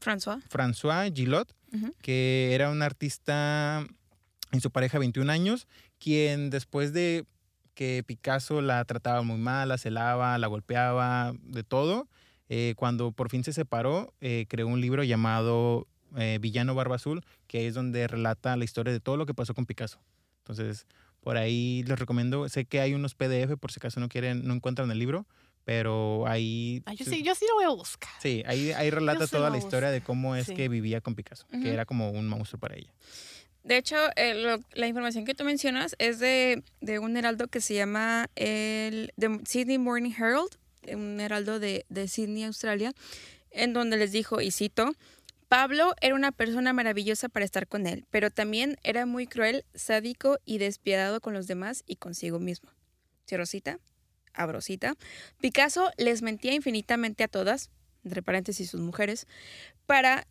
Françoise Gilot, uh-huh, que era una artista en su pareja de 21 años, quien después de que Picasso la trataba muy mal, la celaba, la golpeaba, de todo, cuando por fin se separó, creó un libro llamado Villano Barba Azul, que es donde relata la historia de todo lo que pasó con Picasso. Entonces, por ahí les recomiendo. Sé que hay unos PDF, por si acaso no encuentran el libro, pero ahí... Yo sí lo voy a buscar. Sí, ahí relata toda la historia de cómo es que vivía con Picasso, uh-huh, que era como un monstruo para ella. De hecho, la información que tú mencionas es de un heraldo que se llama The Sydney Morning Herald, un heraldo de Sydney, Australia, en donde les dijo, y cito... Pablo era una persona maravillosa para estar con él, pero también era muy cruel, sádico y despiadado con los demás y consigo mismo. Cierro cita, abro cita. Picasso les mentía infinitamente a todas, entre paréntesis sus mujeres, para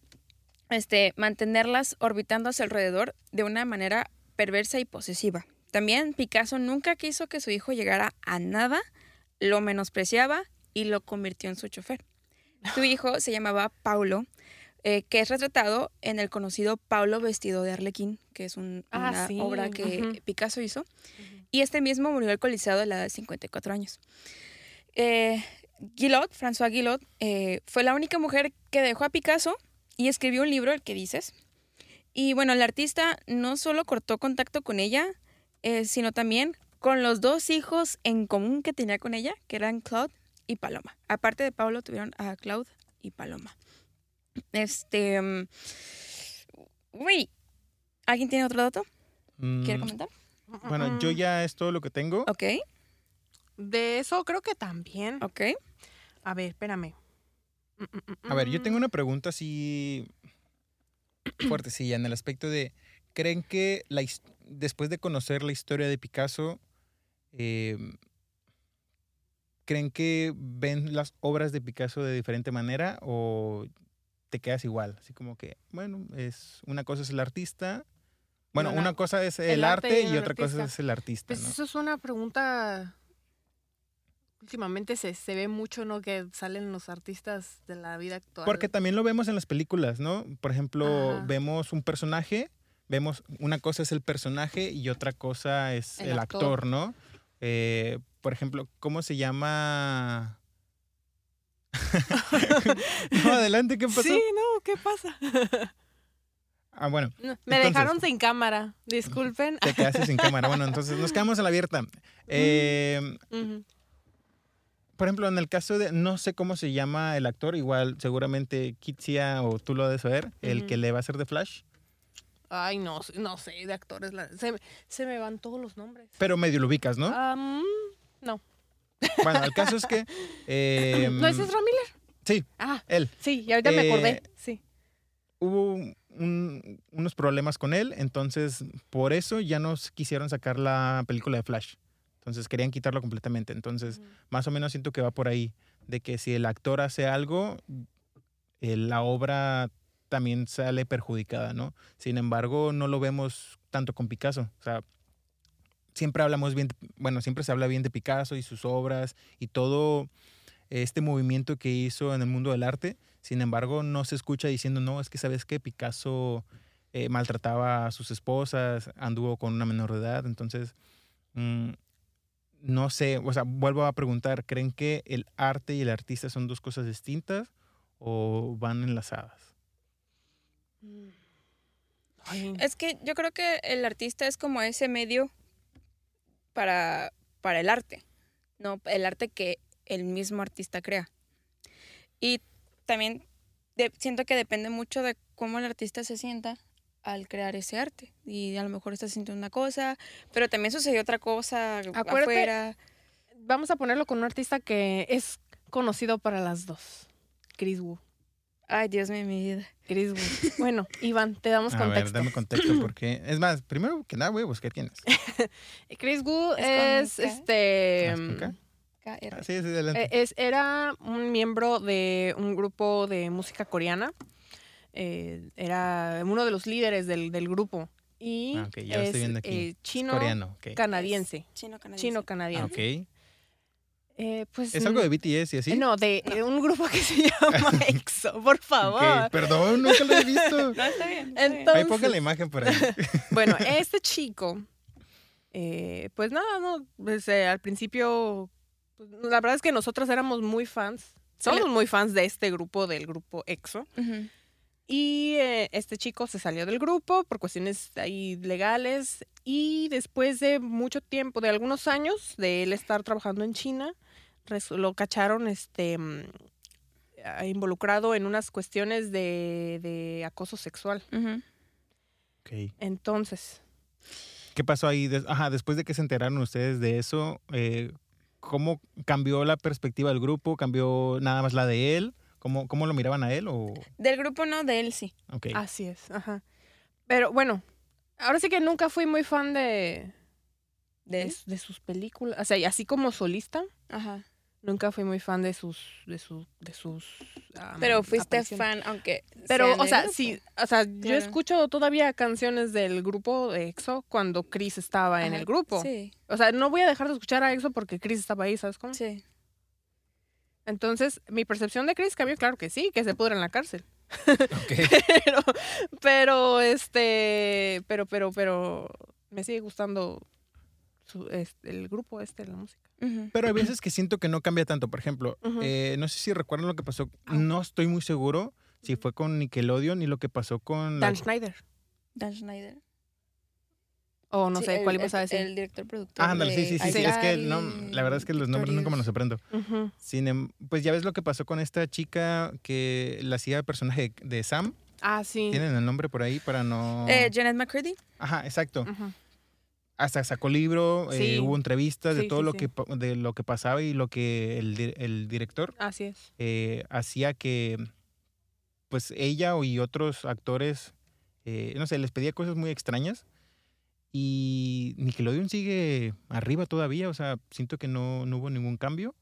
mantenerlas orbitando a su alrededor de una manera perversa y posesiva. También Picasso nunca quiso que su hijo llegara a nada, lo menospreciaba y lo convirtió en su chofer. Su hijo se llamaba Paulo, que es retratado en el conocido Pablo vestido de arlequín, que es una obra que, uh-huh, Picasso hizo. Uh-huh. Y este mismo murió alcoholizado a la edad de 54 años. Françoise Gilot, fue la única mujer que dejó a Picasso y escribió un libro, el que dices. Y bueno, el artista no solo cortó contacto con ella, sino también con los 2 hijos en común que tenía con ella, que eran Claude y Paloma. Aparte de Pablo, tuvieron a Claude y Paloma. ¿Alguien tiene otro dato? ¿Quiere comentar? Bueno, yo ya es todo lo que tengo. Ok. De eso creo que también. Ok. A ver, espérame. A ver, yo tengo una pregunta así fuertecilla en el aspecto de, ¿creen que después de conocer la historia de Picasso, creen que ven las obras de Picasso de diferente manera o... te quedas igual, así como que, bueno, una cosa es el artista, bueno, una cosa es el arte y otra cosa es el artista, pues, ¿no? Eso es una pregunta últimamente se ve mucho, ¿no?, que salen los artistas de la vida actual. Porque también lo vemos en las películas, ¿no? Por ejemplo, vemos un personaje, vemos una cosa es el personaje y otra cosa es el actor, ¿no? Por ejemplo, ¿cómo se llama...? No, adelante, ¿qué pasó? Sí, no, ¿qué pasa? Ah, bueno. Me entonces, dejaron sin cámara, disculpen. Te quedaste sin cámara. Bueno, entonces nos quedamos a la abierta. Por ejemplo, en el caso de, no sé cómo se llama el actor, igual seguramente Kitsia o tú lo debes saber, el que le va a hacer de Flash. Ay, no sé, de actores. Se me van todos los nombres. Pero medio lo ubicas, ¿no? No. Bueno, el caso es que... ¿No es Ezra Miller? Sí, él. Sí, y ahorita me acordé, sí. Hubo unos problemas con él, entonces por eso ya no quisieron sacar la película de Flash. Entonces querían quitarlo completamente. Entonces, más o menos siento que va por ahí, de que si el actor hace algo, la obra también sale perjudicada, ¿no? Sin embargo, no lo vemos tanto con Picasso. O sea, siempre se habla bien de Picasso y sus obras y todo este movimiento que hizo en el mundo del arte. Sin embargo, no se escucha diciendo, no, es que ¿sabes qué? Picasso maltrataba a sus esposas, anduvo con una menor de edad, entonces... No sé, o sea, vuelvo a preguntar, ¿creen que el arte y el artista son dos cosas distintas o van enlazadas? Ay. Es que yo creo que el artista es como ese medio para el arte, ¿no? El arte que el mismo artista crea. Y también siento que depende mucho de cómo el artista se sienta al crear ese arte, y a lo mejor estás sintiendo una cosa, pero también sucedió otra cosa. Acuérdate, afuera. Vamos a ponerlo con un artista que es conocido para las dos, Kris Wu. Ay, Dios mío, mi vida. Kris Wu. Bueno, Iván, te damos contexto. A ver, dame contexto porque, es más, primero que nada voy a buscar quién es. Kris Wu era un miembro de un grupo de música coreana. Era uno de los líderes del grupo y chino-canadiense. Okay. Pues, ¿es algo de BTS y así? No, de un grupo que se llama EXO, por favor. Okay. Perdón, nunca lo he visto. No, está bien. Entonces, ahí ponga la imagen por ahí. Bueno, este chico, pues nada, no, pues, al principio, pues, la verdad es que nosotras éramos muy fans, somos muy fans de este grupo, del grupo EXO. Uh-huh. Y este chico se salió del grupo por cuestiones ahí legales y después de mucho tiempo, de algunos años de él estar trabajando en China, lo cacharon involucrado en unas cuestiones de acoso sexual. Uh-huh. Okay. Entonces, ¿qué pasó ahí? Después de que se enteraron ustedes de eso, ¿cómo cambió la perspectiva del grupo? ¿Cambió nada más la de él? ¿Cómo lo miraban a él? O del grupo no, de él sí. Okay. Así es, ajá. Pero bueno, ahora sí que nunca fui muy fan de sus películas. O sea, así como solista, ajá. Nunca fui muy fan de sus. Pero fuiste fan, aunque. Pero, o sea, sí, o sea, claro. Yo escucho todavía canciones del grupo de EXO cuando Kris estaba en el grupo. Sí. O sea, no voy a dejar de escuchar a EXO porque Kris estaba ahí, ¿sabes cómo? Sí. Entonces, mi percepción de Kris cambió, claro que sí, que se pudra en la cárcel. Okay. Pero me sigue gustando el grupo la música. Uh-huh. Pero hay veces que siento que no cambia tanto. Por ejemplo, uh-huh. No sé si recuerdan lo que pasó, no estoy muy seguro si fue con Nickelodeon y lo que pasó con... Dan Schneider. O no sé cuál ibas a decir. El director productor. Sí. Es que no, la verdad es que los nombres nunca me los aprendo. Uh-huh. Pues ya ves lo que pasó con esta chica que la hacía el personaje de Sam. Ah, sí. ¿Tienen el nombre por ahí para no...? Janet McCurdy. Ajá, exacto. Uh-huh. Hasta sacó libro, sí. Hubo entrevistas de lo que pasaba y lo que el director... Así es. Hacía que, pues, ella y otros actores, no sé, les pedía cosas muy extrañas. Y Nickelodeon sigue arriba todavía, o sea, siento que no hubo ningún cambio.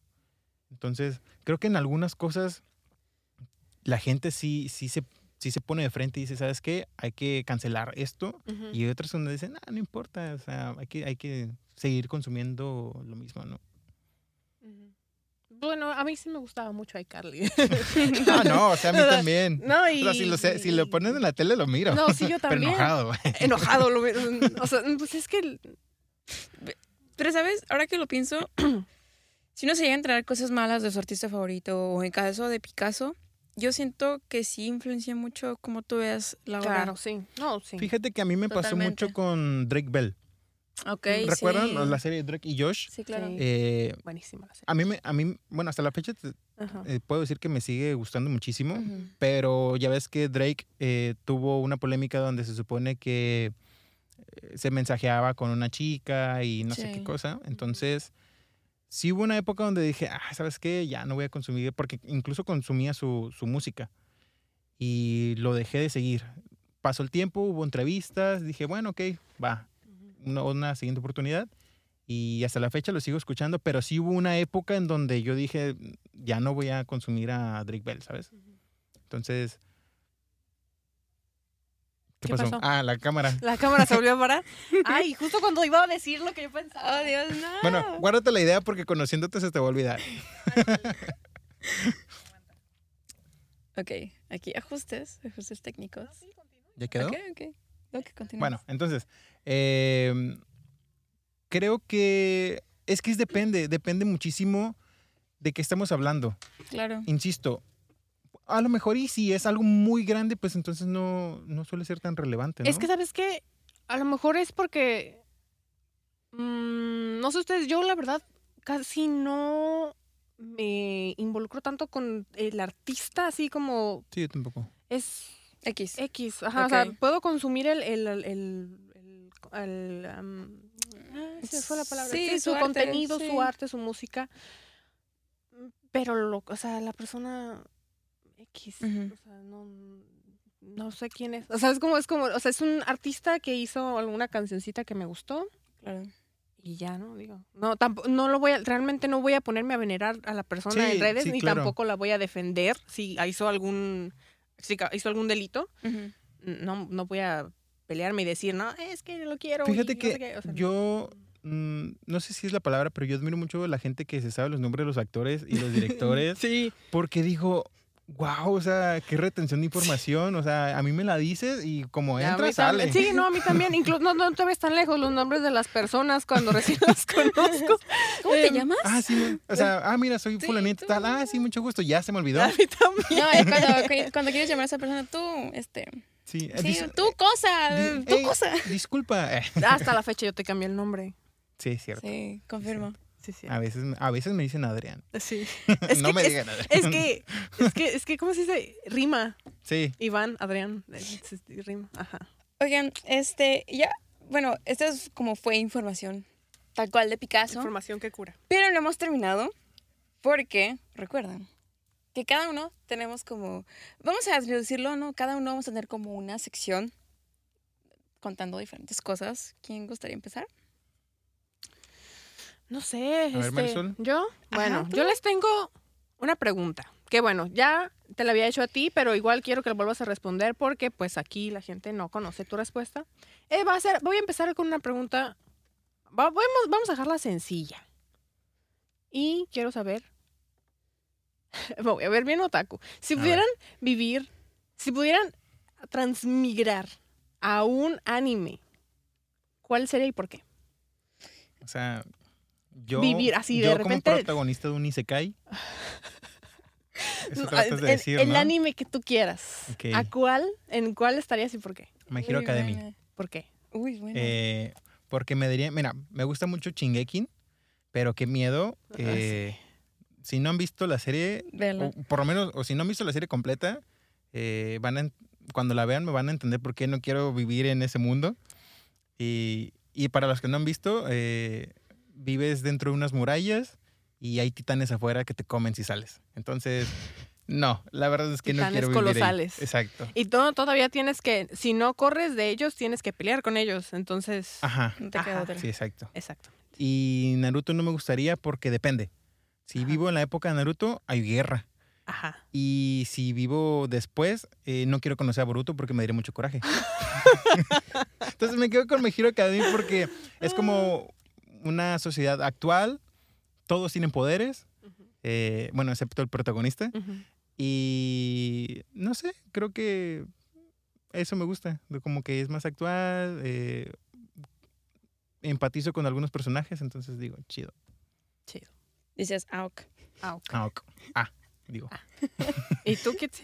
Entonces, creo que en algunas cosas la gente sí se pone de frente y dice, ¿sabes qué? Hay que cancelar esto. Uh-huh. Y hay otras donde dicen, no importa, o sea, hay que seguir consumiendo lo mismo, ¿no? Uh-huh. Bueno, a mí sí me gustaba mucho iCarly. Ah, no, o sea, a mí también. No, y... o sea, si lo ponen en la tele, lo miro. No, sí, yo también. Pero enojado. Enojado, lo miro. O sea, pues es que... Pero, ¿sabes? Ahora que lo pienso, si no se llegan a traer cosas malas de su artista favorito, o en caso de Picasso, yo siento que sí influencia mucho cómo tú veas la obra. Claro, sí. No, sí. Fíjate que a mí me pasó mucho con Drake Bell. Okay, ¿recuerdan la serie de Drake y Josh? Sí, claro. Buenísima la serie. A mí, bueno, hasta la fecha puedo decir que me sigue gustando muchísimo, pero ya ves que Drake tuvo una polémica donde se supone que se mensajeaba con una chica y no sé qué cosa. Entonces, sí hubo una época donde dije, ¿sabes qué? Ya no voy a consumir, porque incluso consumía su música y lo dejé de seguir. Pasó el tiempo, hubo entrevistas, dije, bueno, ok, va. Una siguiente oportunidad, y hasta la fecha lo sigo escuchando, pero sí hubo una época en donde yo dije, ya no voy a consumir a Drake Bell, ¿sabes? Entonces, ¿qué pasó? Ah, la cámara. La cámara se volvió a parar. Ay, justo cuando iba a decir lo que yo pensaba, Dios, no. Bueno, guárdate la idea porque conociéndote se te va a olvidar. Ok, aquí ajustes técnicos. No, sí, ¿ya quedó? Ok. Bueno, entonces, creo que es depende muchísimo de qué estamos hablando. Claro. Insisto, a lo mejor y si es algo muy grande, pues entonces no suele ser tan relevante, ¿no? Es que, ¿sabes qué? A lo mejor es porque, no sé ustedes, yo la verdad casi no me involucro tanto con el artista, así como... Sí, yo tampoco. Es... X, ajá, okay. O sea, puedo consumir fue la palabra. Sí, sí, su arte, contenido, sí. Su arte, su música, pero o sea, la persona X, o sea, no sé quién es. O sea, es como, o sea, es un artista que hizo alguna cancioncita que me gustó. Claro. Y ya, ¿no? Digo, no, tampoco, realmente no voy a ponerme a venerar a la persona en redes, ni tampoco la voy a defender si hizo algún delito, no voy a pelearme y decir, no, es que lo quiero. Fíjate que no sé qué, o sea, yo, no sé si es la palabra, pero yo admiro mucho a la gente que se sabe los nombres de los actores y los directores. Sí. Porque digo, wow, o sea, qué retención de información, o sea, a mí me la dices y como entra, sale. Sí, no, a mí también, incluso no te ves tan lejos los nombres de las personas cuando recién las conozco. ¿Cómo te llamas? Ah, sí, o sea, mira, soy fulanito, tal, sí, mucho gusto, ya se me olvidó. A mí también. No, cuando quieres llamar a esa persona, tú, tu cosa. Disculpa. Hasta la fecha yo te cambié el nombre. Sí, es cierto. Sí, confirmo. Sí, sí. A veces me dicen Adrián. Sí. Es no que, me digan Adrián. Es que, ¿cómo se dice? Rima. Sí. Iván, Adrián. Rima. Ajá. Oigan, ya, bueno, esta es como fue información tal cual de Picasso. Información que cura. Pero no hemos terminado porque, recuerdan, que cada uno tenemos como, vamos a reducirlo, ¿no? Cada uno vamos a tener como una sección contando diferentes cosas. ¿Quién gustaría empezar? No sé. A ver, Marisol. ¿Yo? Bueno, yo les tengo una pregunta. Que bueno, ya te la había hecho a ti, pero igual quiero que la vuelvas a responder porque pues aquí la gente no conoce tu respuesta. Voy a empezar con una pregunta. Vamos a dejarla sencilla. Y quiero saber... voy a ver bien otaku. Si pudieran transmigrar a un anime, ¿cuál sería y por qué? O sea... Vivir así de repente. Como protagonista de un isekai. Eso tratas de decir, el anime que tú quieras. Okay. ¿En cuál estarías y por qué? My Hero Academy. Buena. ¿Por qué? Uy, bueno. Porque me diría, mira, me gusta mucho Shingeki, pero qué miedo. Si no han visto la serie, o, por lo menos, o si no han visto la serie completa, cuando la vean me van a entender por qué no quiero vivir en ese mundo. Y para los que no han visto... vives dentro de unas murallas y hay titanes afuera que te comen si sales. Entonces, no, la verdad es que titanes no quiero vivir colosales. Ahí. Exacto. Y todavía tienes que, si no corres de ellos, tienes que pelear con ellos. Entonces, no te queda otra. Sí, exacto. Y Naruto no me gustaría porque depende. Si vivo en la época de Naruto, hay guerra. Ajá. Y si vivo después, no quiero conocer a Boruto porque me daría mucho coraje. Entonces me quedo con My Hero Academy porque es como... una sociedad actual, todos tienen poderes, bueno, excepto el protagonista. Uh-huh. Y no sé, creo que eso me gusta, como que es más actual, empatizo con algunos personajes, entonces digo, chido. Chido. Dices, auk. Auk. Auk. Ah, digo. Ah. ¿Y tú qué te...?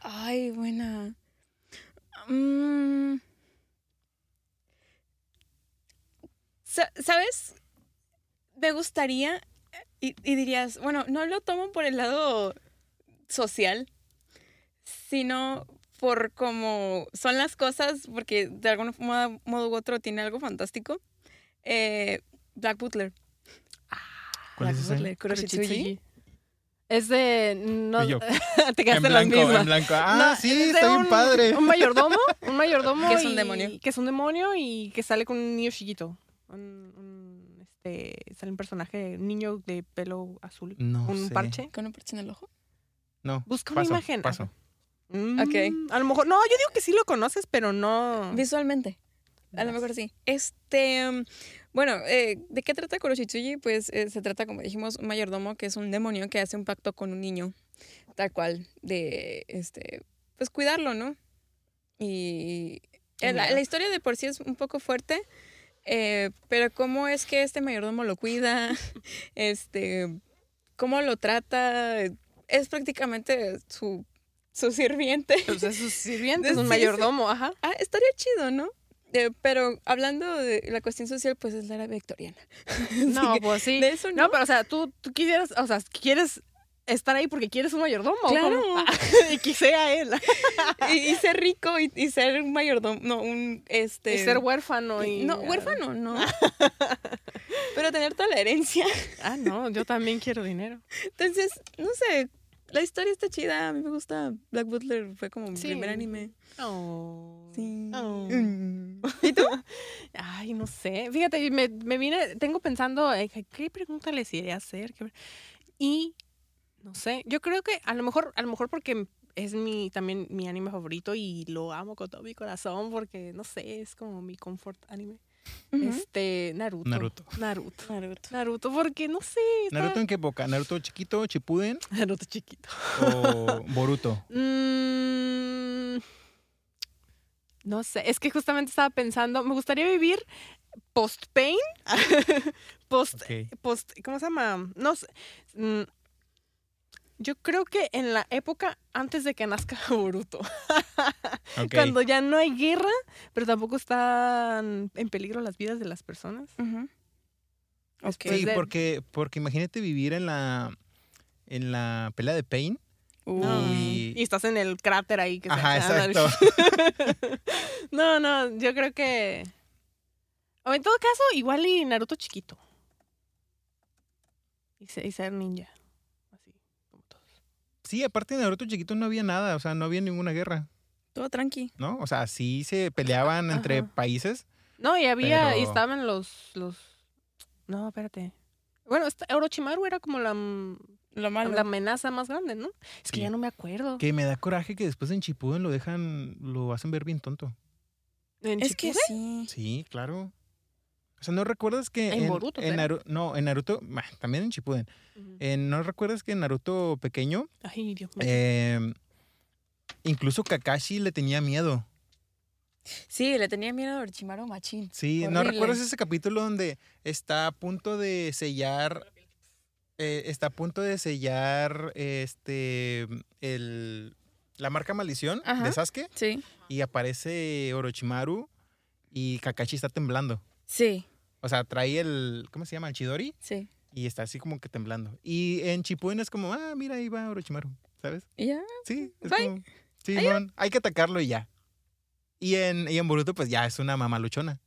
Ay, buena. ¿Sabes? Me gustaría, y dirías, bueno, no lo tomo por el lado social, sino por cómo son las cosas, porque de algún modo u otro tiene algo fantástico. Black Butler. ¿Cuál Black es Butler? Kuroshitsuji. Es de... No, te quedaste en las mismas. En blanco. Ah, no, sí, está bien padre. Un mayordomo. Que es un demonio. Que es un demonio y que sale con un niño chiquito. Sale un personaje, un niño de pelo azul. No un sé. Parche. ¿Con un parche en el ojo? No. Busca paso, una imagen. Paso. Okay. A lo mejor... No, yo digo que sí lo conoces, pero no... Visualmente. A lo mejor sí. ¿De qué trata Kuroshitsuji? Pues se trata, como dijimos, un mayordomo que es un demonio que hace un pacto con un niño, tal cual, de, pues cuidarlo, ¿no? Y la historia de por sí es un poco fuerte, pero cómo es que este mayordomo lo cuida, cómo lo trata, es prácticamente su sirviente. O sea, su sirviente es un mayordomo, ajá. Ah, estaría chido, ¿no? Pero hablando de la cuestión social, pues es la era victoriana. No, pues sí. De eso, no, pero o sea, tú quisieras, o sea, quieres estar ahí porque quieres un mayordomo. Claro. Y que sea él. y ser rico y ser un mayordomo, no, Y ser huérfano. No, huérfano, no. Pero tener toda la herencia. Ah, no, yo también quiero dinero. Entonces, no sé, la historia está chida, a mí me gusta. Black Butler fue como mi primer anime. Oh. Sí. Oh. ¿Y tú? Ay, no sé. Fíjate, me vine, tengo pensando, ¿qué pregunta les iré a hacer? Y, no sé, yo creo que a lo mejor porque es también mi anime favorito y lo amo con todo mi corazón porque, no sé, es como mi comfort anime. Uh-huh. Naruto, porque no sé. Está... ¿Naruto en qué época? ¿Naruto chiquito, Shippuden? Naruto chiquito. ¿O Boruto? No sé, es que justamente estaba pensando, me gustaría vivir post-pain, post, ¿cómo se llama? No sé. Yo creo que en la época antes de que nazca Boruto. Okay. Cuando ya no hay guerra, pero tampoco están en peligro las vidas de las personas. Uh-huh. Okay. Sí, porque imagínate vivir en la pelea de Pain. Y estás en el cráter ahí. Que ajá, exacto. No, yo creo que... O en todo caso, igual y Naruto chiquito. Y ser ninja. Sí, aparte de Naruto chiquito no había nada, o sea, no había ninguna guerra. Todo tranqui. ¿No? O sea, sí se peleaban entre países. No, y había, pero... y estaban los... No, espérate. Bueno, Orochimaru era como la amenaza más grande, ¿no? Es que ya no me acuerdo. Que me da coraje que después en Shippuden lo hacen ver bien tonto. ¿Es que sí? Sí, claro. O sea, ¿no recuerdas que en Boruto, en Naruto, también en Shippuden, uh-huh. ¿No recuerdas que en Naruto pequeño, ay, Dios mío, incluso Kakashi le tenía miedo? Sí, le tenía miedo a Orochimaru machín. Sí, horrible. ¿No recuerdas ese capítulo donde está a punto de sellar la marca maldición, ajá, de Sasuke? Sí. Y aparece Orochimaru y Kakashi está temblando. Sí. O sea, trae el... ¿Cómo se llama? El Chidori. Sí. Y está así como que temblando. Y en Shippuden es como, mira, ahí va Orochimaru, ¿sabes? ¿Y ya? Sí. Es como, sí, no, hay que atacarlo y ya. Y en Boruto, pues ya es una mamaluchona.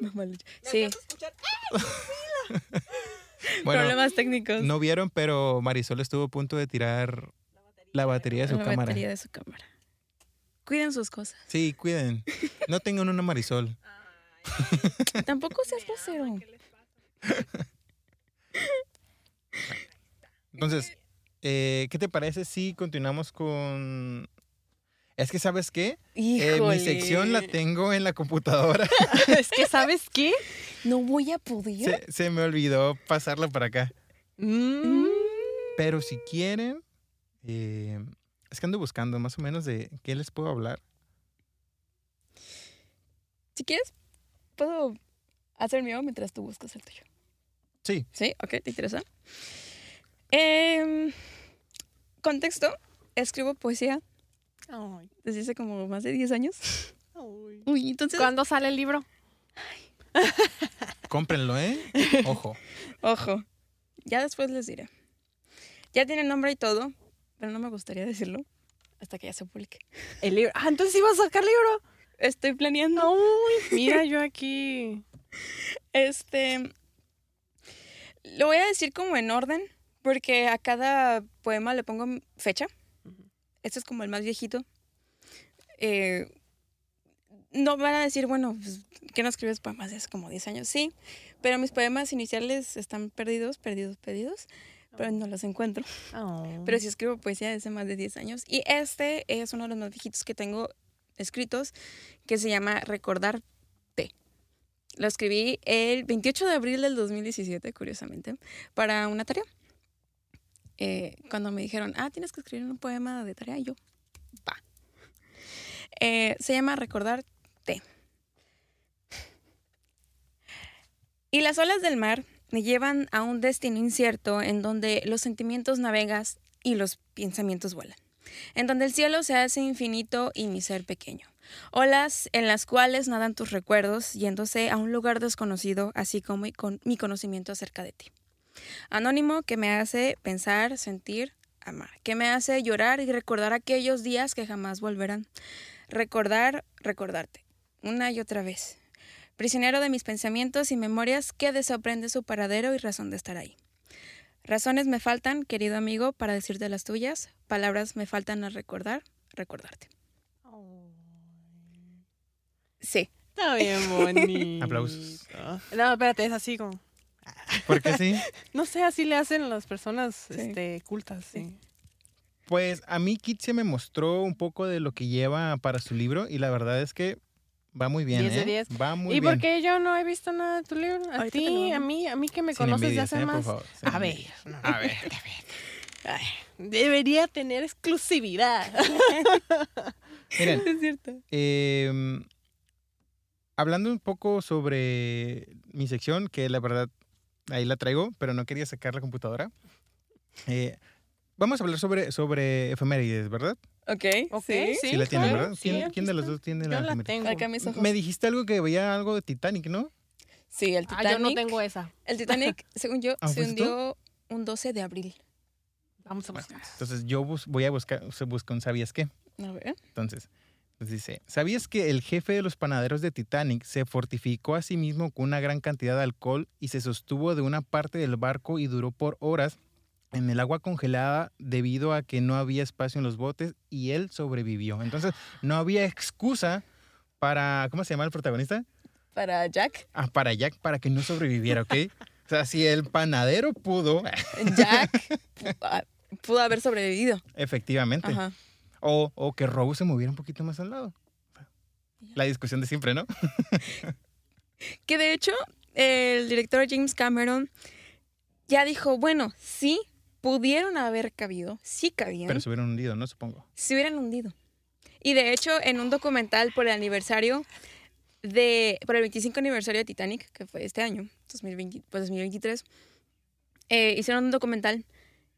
Mamaluchona. Sí. Bueno, problemas técnicos. No vieron, pero Marisol estuvo a punto de tirar la batería de su cámara. Cuiden sus cosas. Sí, cuiden. No tengan una Marisol. Tampoco seas grosero. Entonces, ¿qué te parece si continuamos con...? Es que, ¿sabes qué? Mi sección la tengo en la computadora. Es que, ¿sabes qué? No voy a poder. Se me olvidó pasarla para acá. Pero si quieren, es que ando buscando más o menos de qué les puedo hablar. Si quieres, puedo hacer mío mientras tú buscas el tuyo. Sí. Sí, ok, ¿te interesa? Contexto, escribo poesía desde hace como más de 10 años. Uy, entonces, ¿cuándo sale el libro? Ay. Cómprenlo, ¿eh? Ojo. Ojo. Ya después les diré. Ya tiene nombre y todo, pero no me gustaría decirlo hasta que ya se publique. El libro. Ah, entonces sí vas a sacar libro. Estoy planeando. Uy, mira yo aquí. Lo voy a decir como en orden, porque a cada poema le pongo fecha. Este es como el más viejito. No van a decir, bueno, pues, ¿qué no escribes poemas? Es como 10 años, sí. Pero mis poemas iniciales están perdidos, pero no los encuentro. Pero sí escribo poesía desde más de 10 años. Y este es uno de los más viejitos que tengo escritos, que se llama Recordarte. Lo escribí el 28 de abril del 2017, curiosamente, para una tarea. Cuando me dijeron, tienes que escribir un poema de tarea, y yo, va. Se llama Recordarte. Y las olas del mar me llevan a un destino incierto en donde los sentimientos navegas y los pensamientos vuelan. En donde el cielo se hace infinito y mi ser pequeño. Olas en las cuales nadan tus recuerdos yéndose a un lugar desconocido, así como con mi conocimiento acerca de ti. Anónimo que me hace pensar, sentir, amar, que me hace llorar y recordar aquellos días que jamás volverán. Recordar, recordarte, una y otra vez. Prisionero de mis pensamientos y memorias que desaprende su paradero y razón de estar ahí. Razones me faltan, querido amigo, para decirte las tuyas. Palabras me faltan a recordar, recordarte. Sí. Está bien bonito. Aplausos. No, espérate, es así como... ¿Por qué sí? No sé, así le hacen las personas cultas. Sí. Pues a mí Kit se me mostró un poco de lo que lleva para su libro y la verdad es que va muy bien. 10 de 10. Va muy bien. ¿Y por qué yo no he visto nada de tu libro? A ti, a mí que me sin conoces envidias, de hace más. Favor, a ver. Debería tener exclusividad. Miren, es cierto. Hablando un poco sobre mi sección, que la verdad ahí la traigo, pero no quería sacar la computadora. Vamos a hablar sobre efemérides, ¿verdad? Ok, sí. Sí la tienen, claro, ¿verdad? Sí, ¿Quién de los dos tiene la efeméride? Yo la tengo. Me dijiste algo que veía algo de Titanic, ¿no? Sí, el Titanic. Yo no tengo esa. El Titanic, según yo, se hundió un 12 de abril. Vamos a buscar. Bueno, entonces yo voy a buscar, se busca un ¿sabías qué? A ver. Entonces... Pues dice, ¿sabías que el jefe de los panaderos de Titanic se fortificó a sí mismo con una gran cantidad de alcohol y se sostuvo de una parte del barco y duró por horas en el agua congelada debido a que no había espacio en los botes y él sobrevivió? Entonces, no había excusa para... ¿Cómo se llama el protagonista? Para Jack. Para Jack, para que no sobreviviera, ¿ok? O sea, si el panadero pudo... Jack pudo haber sobrevivido. Efectivamente. Ajá. O que Rose se moviera un poquito más al lado. La discusión de siempre, ¿no? Que de hecho, el director James Cameron ya dijo, bueno, sí pudieron haber cabido, sí cabían. Pero se hubieran hundido, ¿no? Supongo. Se hubieran hundido. Y de hecho, en un documental por el 25 aniversario de Titanic, que fue este año, 2023, hicieron un documental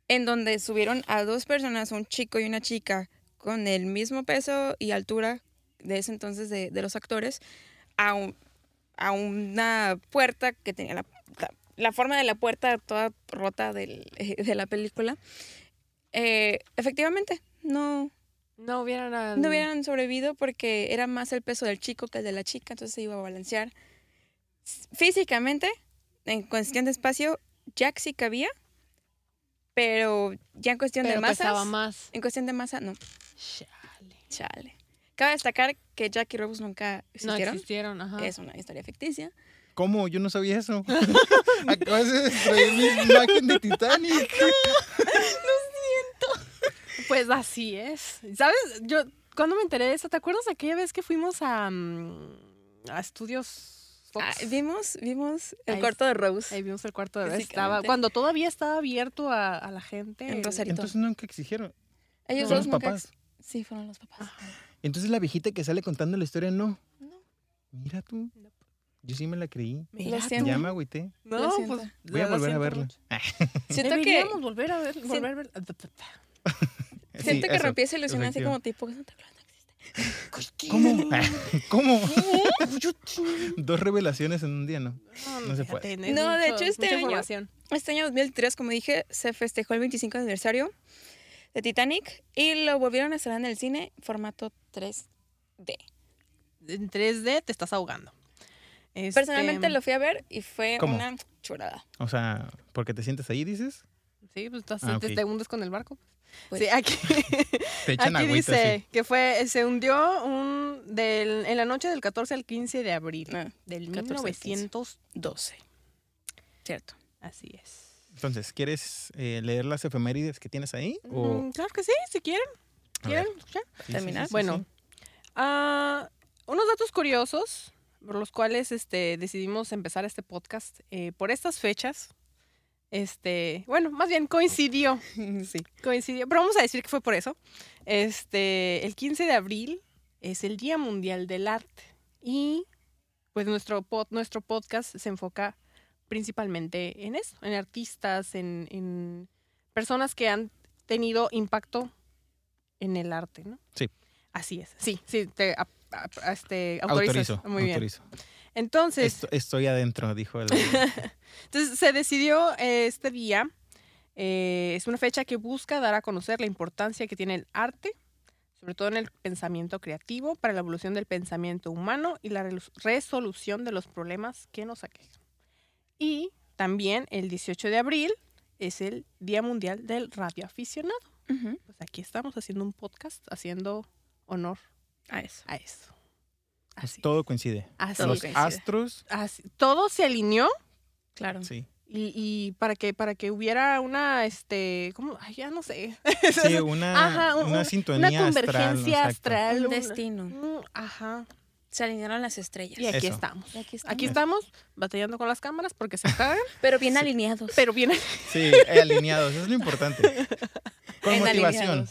en donde subieron a dos personas, un chico y una chica, con el mismo peso y altura de ese entonces de los actores a una puerta que tenía la forma de la puerta toda rota de la película. Efectivamente, no hubieran sobrevivido porque era más el peso del chico que el de la chica, entonces se iba a balancear. Físicamente, en cuestión de espacio, Jack sí cabía, pero ya en cuestión de masa. Pesaba más. En cuestión de masa, no. Chale. Cabe destacar que Jack y Rose nunca existieron. No existieron, ajá. Es una historia ficticia. ¿Cómo? Yo no sabía eso. Acabas de destruir mi imagen de Titanic. Lo siento. Pues así es. ¿Sabes? Yo, cuando me enteré de eso, ¿te acuerdas aquella vez que fuimos a estudios Vimos el cuarto de Rose. Ahí vimos el cuarto de Rose. Cuando todavía estaba abierto a la gente. En Rosarito. Entonces nunca exigieron. Ellos fueron los papás. Sí, fueron los papás. Ah. Entonces la viejita que sale contando la historia, no. Mira tú. No. Yo sí me la creí. Mira, ya me agüité. No, pues voy a volver a verla. Siento deberíamos que volver a verla. Siento que rompí esa ilusión así como tipo que Santa Claus no existe. ¿Cómo? Dos revelaciones en un día, ¿no? No se puede. No, de hecho este año 2003, como dije, se festejó el 25 aniversario de Titanic y lo volvieron a estrenar en el cine formato 3D. En 3D te estás ahogando. Personalmente lo fui a ver y fue una chorada. O sea, ¿porque te sientes ahí, dices? Sí, pues te hundes con el barco. Pues. Sí, aquí, te echan aquí agüita, dice sí. Que se hundió en la noche del 14 al 15 de abril del 1912. Cierto. Así es. Entonces, ¿quieres leer las efemérides que tienes ahí? ¿O? Claro que sí, si quieren. ¿Quieren escuchar? Sí, terminar. Sí, bueno, unos datos curiosos por los cuales decidimos empezar este podcast por estas fechas. Bueno, más bien coincidió. Sí. Coincidió, pero vamos a decir que fue por eso. El 15 de abril es el Día Mundial del Arte y pues nuestro podcast se enfoca principalmente en eso, en artistas, en personas que han tenido impacto en el arte, ¿no? Sí. Así es. Sí, te autorizo. Muy bien. Entonces... Estoy adentro, dijo él. Entonces se decidió este día. Es una fecha que busca dar a conocer la importancia que tiene el arte, sobre todo en el pensamiento creativo, para la evolución del pensamiento humano y la resolución de los problemas que nos aquejan. Y también el 18 de abril es el Día Mundial del Radioaficionado. Uh-huh. Pues aquí estamos haciendo un podcast, haciendo honor a eso. Pues todo coincide. Astros. Así, todo se alineó. Claro. Sí. Y para que hubiera una ya no sé. Sí, una sintonía, una convergencia astral, un destino. Se alinearon las estrellas. Y aquí estamos. Batallando con las cámaras porque se cagan, pero bien alineados. Sí, alineados, eso es lo importante. Con motivación.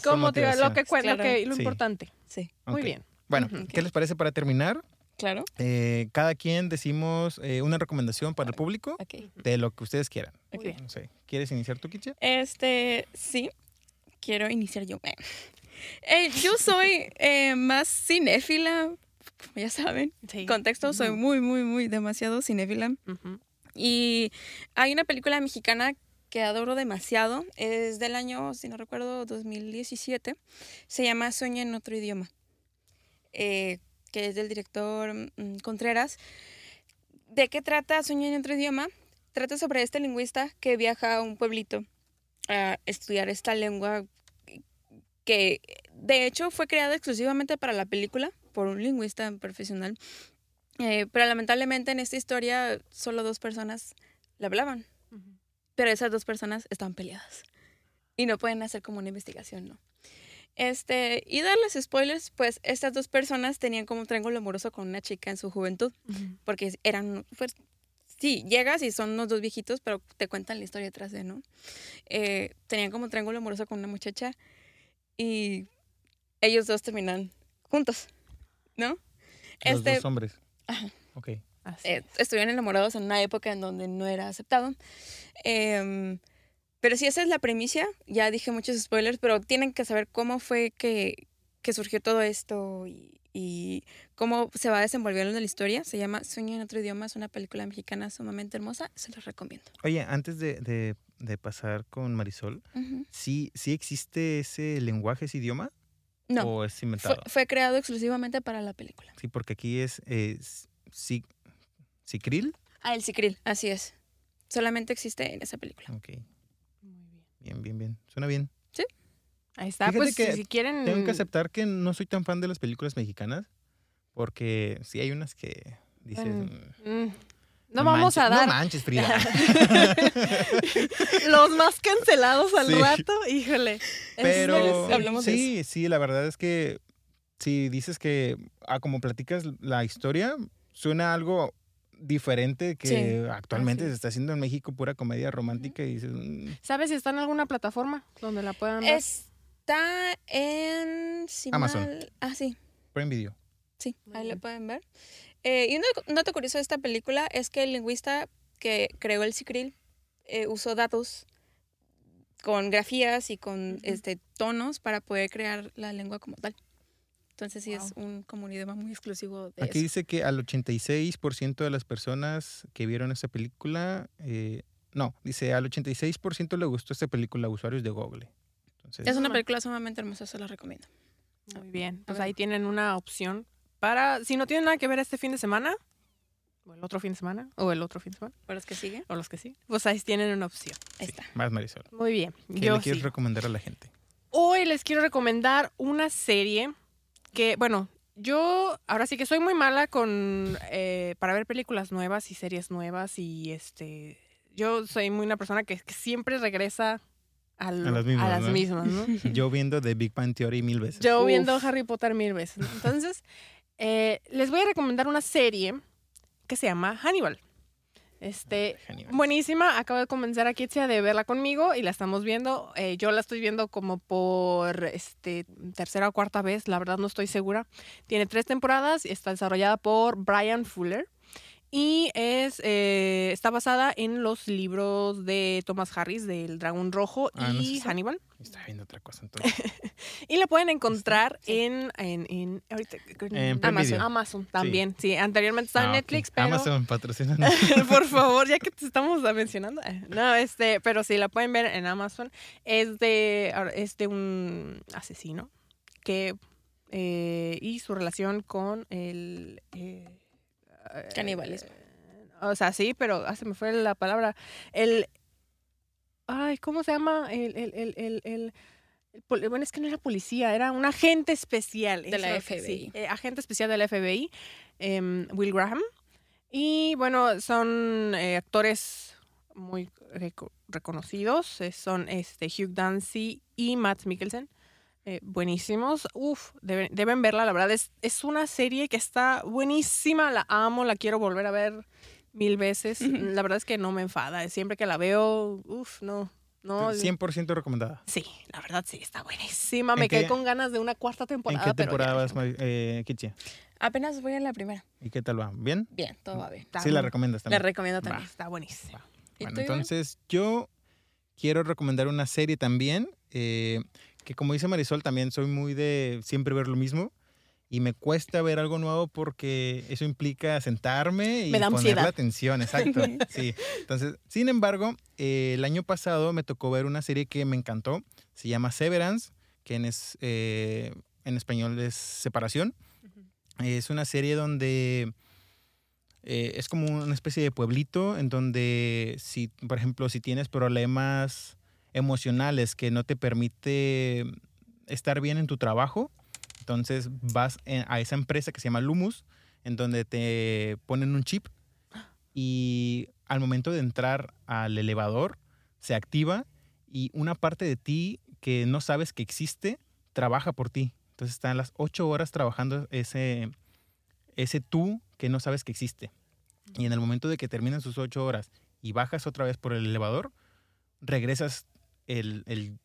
Lo que cuenta, claro. Lo importante. Sí. Muy bien. Bueno, ¿qué les parece para terminar? Claro. Cada quien decimos una recomendación para el público de lo que ustedes quieran. Okay. No sé. ¿Quieres iniciar tú, Kitsia? Sí, quiero iniciar yo. Yo soy más cinéfila, como ya saben. Sí. Contexto, soy muy, muy, muy demasiado cinéfila. Uh-huh. Y hay una película mexicana que adoro demasiado. Es del año, si no recuerdo, 2017. Se llama Sueña en otro idioma. Que es del director Contreras. ¿De qué trata Sueño en otro idioma? Trata sobre este lingüista que viaja a un pueblito a estudiar esta lengua que de hecho fue creada exclusivamente para la película por un lingüista profesional, pero lamentablemente en esta historia solo dos personas la hablaban, pero esas dos personas están peleadas y no pueden hacer como una investigación, ¿no? Y darles spoilers, pues estas dos personas tenían como un triángulo amoroso con una chica en su juventud, porque eran, pues, sí, llegas y son unos dos viejitos, pero te cuentan la historia detrás de, ¿no? Tenían como un triángulo amoroso con una muchacha y ellos dos terminan juntos, ¿no? Los dos hombres. Ajá. Ok. Estuvieron enamorados en una época en donde no era aceptado. Pero sí, esa es la premisa. Ya dije muchos spoilers, pero tienen que saber cómo fue que surgió todo esto y cómo se va desenvolviendo la historia. Se llama Sueño en otro idioma. Es una película mexicana sumamente hermosa. Se los recomiendo. Oye, antes de pasar con Marisol, ¿sí existe ese lenguaje, ese idioma? No. ¿O es inventado? Fue creado exclusivamente para la película. Sí, porque aquí es ¿Sicril? El Sicril, así es. Solamente existe en esa película. Ok. Bien. Suena bien. Sí. Ahí está. Fíjate, pues si quieren... Tengo que aceptar que no soy tan fan de las películas mexicanas porque sí hay unas que dicen... No vamos a dar... No manches, Frida. Los más cancelados al rato, híjole. Pero hablamos de eso. Sí, la verdad es que si dices que como platicas la historia, suena algo diferente que sí, actualmente se está haciendo en México, pura comedia romántica. Y ¿sabes si está en alguna plataforma donde la puedan ver? Está en... Amazon. Ah, sí. Prime Video. Sí, ahí la pueden ver. Y un dato curioso de esta película es que el lingüista que creó el Sicril usó datos con grafías y con tonos para poder crear la lengua como tal. Entonces sí, es un idioma muy exclusivo de Aquí eso. Dice que al 86% de las personas que vieron esta película, dice al 86% le gustó esta película a usuarios de Google. Entonces, es una película sumamente hermosa, se la recomiendo. Muy bien, pues ahí tienen una opción para, si no tienen nada que ver este fin de semana, o el otro fin de semana, o los que siguen. Pues ahí tienen una opción. Ahí está. Más Marisol. Muy bien. ¿Qué le quieres recomendar a la gente? Hoy les quiero recomendar una serie... Que, bueno, yo ahora sí que soy muy mala para ver películas nuevas y series nuevas y yo soy una persona que siempre regresa a las mismas, ¿no? Yo viendo The Big Bang Theory 1000 veces. Yo viendo Harry Potter 1000 veces. ¿No? Entonces, les voy a recomendar una serie que se llama Hannibal. Buenísima, acabo de convencer a Kitsia de verla conmigo y la estamos viendo. Yo la estoy viendo como por tercera o cuarta vez, la verdad no estoy segura. Tiene 3 temporadas, está desarrollada por Brian Fuller y está basada en los libros de Thomas Harris del Dragón Rojo y Hannibal. Está viendo otra cosa entonces. Y la pueden encontrar en Amazon. Amazon también. Sí, anteriormente estaba en Netflix, pero Amazon patrocina. Por favor, ya que te estamos mencionando. No, pero sí la pueden ver en Amazon. Es de un asesino que y su relación con el canibalismo. O sea, sí, pero se me fue la palabra. ¿Cómo se llama? Bueno, es que no era policía, era un agente especial. De la FBI. Sí, agente especial de la FBI, Will Graham. Y bueno, son actores muy reconocidos. Son Hugh Dancy y Mads Mikkelsen. Buenísimos. Deben verla, la verdad. Es una serie que está buenísima. La amo, la quiero volver a ver 1000 veces. La verdad es que no me enfada. Siempre que la veo, no. 100% recomendada. Sí, la verdad sí, está buenísima. Me quedé con ganas de una 4ª temporada. ¿En qué temporada vas, Kitsia? Apenas voy en la primera. ¿Y qué tal va? ¿Bien? Bien, todo va bien. Sí, la recomiendas también. La recomiendo también, está buenísima. Bueno, entonces yo quiero recomendar una serie también, que como dice Marisol, también soy muy de siempre ver lo mismo. Y me cuesta ver algo nuevo porque eso implica sentarme y poner la atención, exacto. Sí. Entonces, sin embargo, el año pasado me tocó ver una serie que me encantó. Se llama Severance, que en español es Separación. Uh-huh. Es una serie donde es como una especie de pueblito en donde, por ejemplo, si tienes problemas emocionales que no te permite estar bien en tu trabajo, entonces vas a esa empresa que se llama Lumus, en donde te ponen un chip y al momento de entrar al elevador se activa y una parte de ti que no sabes que existe trabaja por ti. Entonces están las 8 horas trabajando ese tú que no sabes que existe. Y en el momento de que terminan sus 8 horas y bajas otra vez por el elevador, regresas el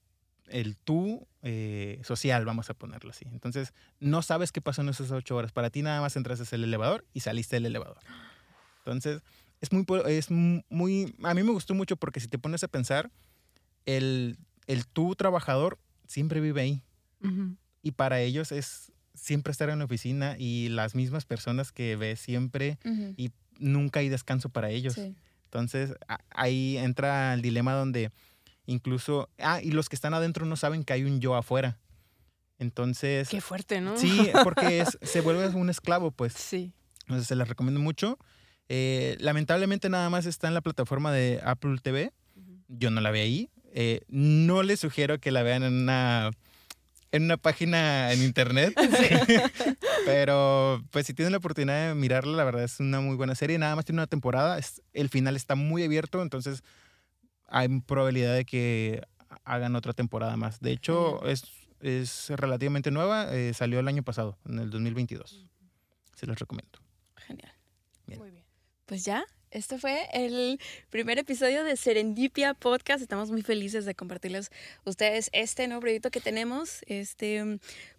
tú social, vamos a ponerlo así. Entonces, no sabes qué pasó en esas 8 horas. Para ti nada más entraste al elevador y saliste del elevador. Entonces, es muy... A mí me gustó mucho porque si te pones a pensar, el tú trabajador siempre vive ahí. Uh-huh. Y para ellos es siempre estar en la oficina y las mismas personas que ves siempre uh-huh. y nunca hay descanso para ellos. Sí. Entonces, ahí entra el dilema donde... Incluso, y los que están adentro no saben que hay un yo afuera. Entonces... Qué fuerte, ¿no? Sí, porque se vuelve un esclavo, pues. Sí. Entonces, se las recomiendo mucho. Lamentablemente, nada más está en la plataforma de Apple TV. Uh-huh. Yo no la vi ahí. No les sugiero que la vean en una página en internet. Sí. Pero, pues, si tienen la oportunidad de mirarla, la verdad es una muy buena serie. Nada más tiene una temporada. El final está muy abierto, entonces... hay probabilidad de que hagan otra temporada más. De hecho, es relativamente nueva. Salió el año pasado, en el 2022. Se los recomiendo. Genial. Bien. Muy bien. pues ya, esto fue el primer episodio de Serendipia Podcast. Estamos muy felices de compartirles ustedes este nuevo proyecto que tenemos.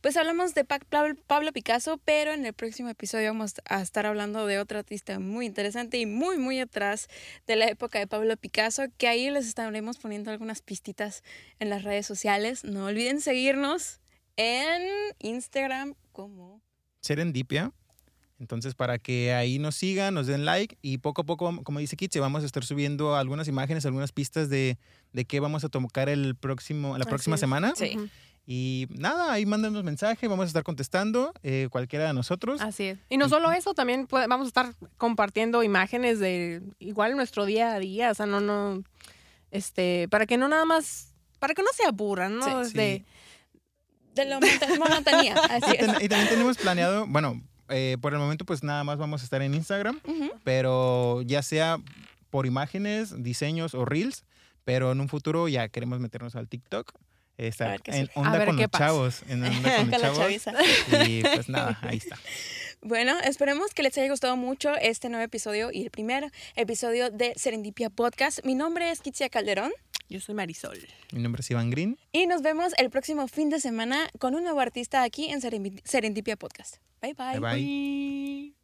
Pues hablamos de Pablo Picasso, pero en el próximo episodio vamos a estar hablando de otro artista muy interesante y muy, muy atrás de la época de Pablo Picasso, que ahí les estaremos poniendo algunas pistitas en las redes sociales. No olviden seguirnos en Instagram como Serendipia. Entonces, para que ahí nos sigan, nos den like y poco a poco, como dice Kitsi, vamos a estar subiendo algunas imágenes, algunas pistas de qué vamos a tocar la próxima semana. Sí. Y nada, ahí mándenos mensaje, vamos a estar contestando cualquiera de nosotros. Así es. Y no solo eso, también vamos a estar compartiendo imágenes de igual nuestro día a día, o sea, para que no nada más, para que no se aburran, ¿no? Sí, de la monotonía. Así es. Y también tenemos planeado, bueno, por el momento pues nada más vamos a estar en Instagram, pero ya sea por imágenes, diseños o reels, pero en un futuro ya queremos meternos al TikTok, estar en onda con los chavos, y pues nada, ahí está. Bueno, esperemos que les haya gustado mucho este nuevo episodio y el primer episodio de Serendipia Podcast. Mi nombre es Kitsia Calderón. Yo soy Marisol. Mi nombre es Iván Green. Y nos vemos el próximo fin de semana con un nuevo artista aquí en Serendipia Podcast. Bye, bye. Bye, bye. Bye.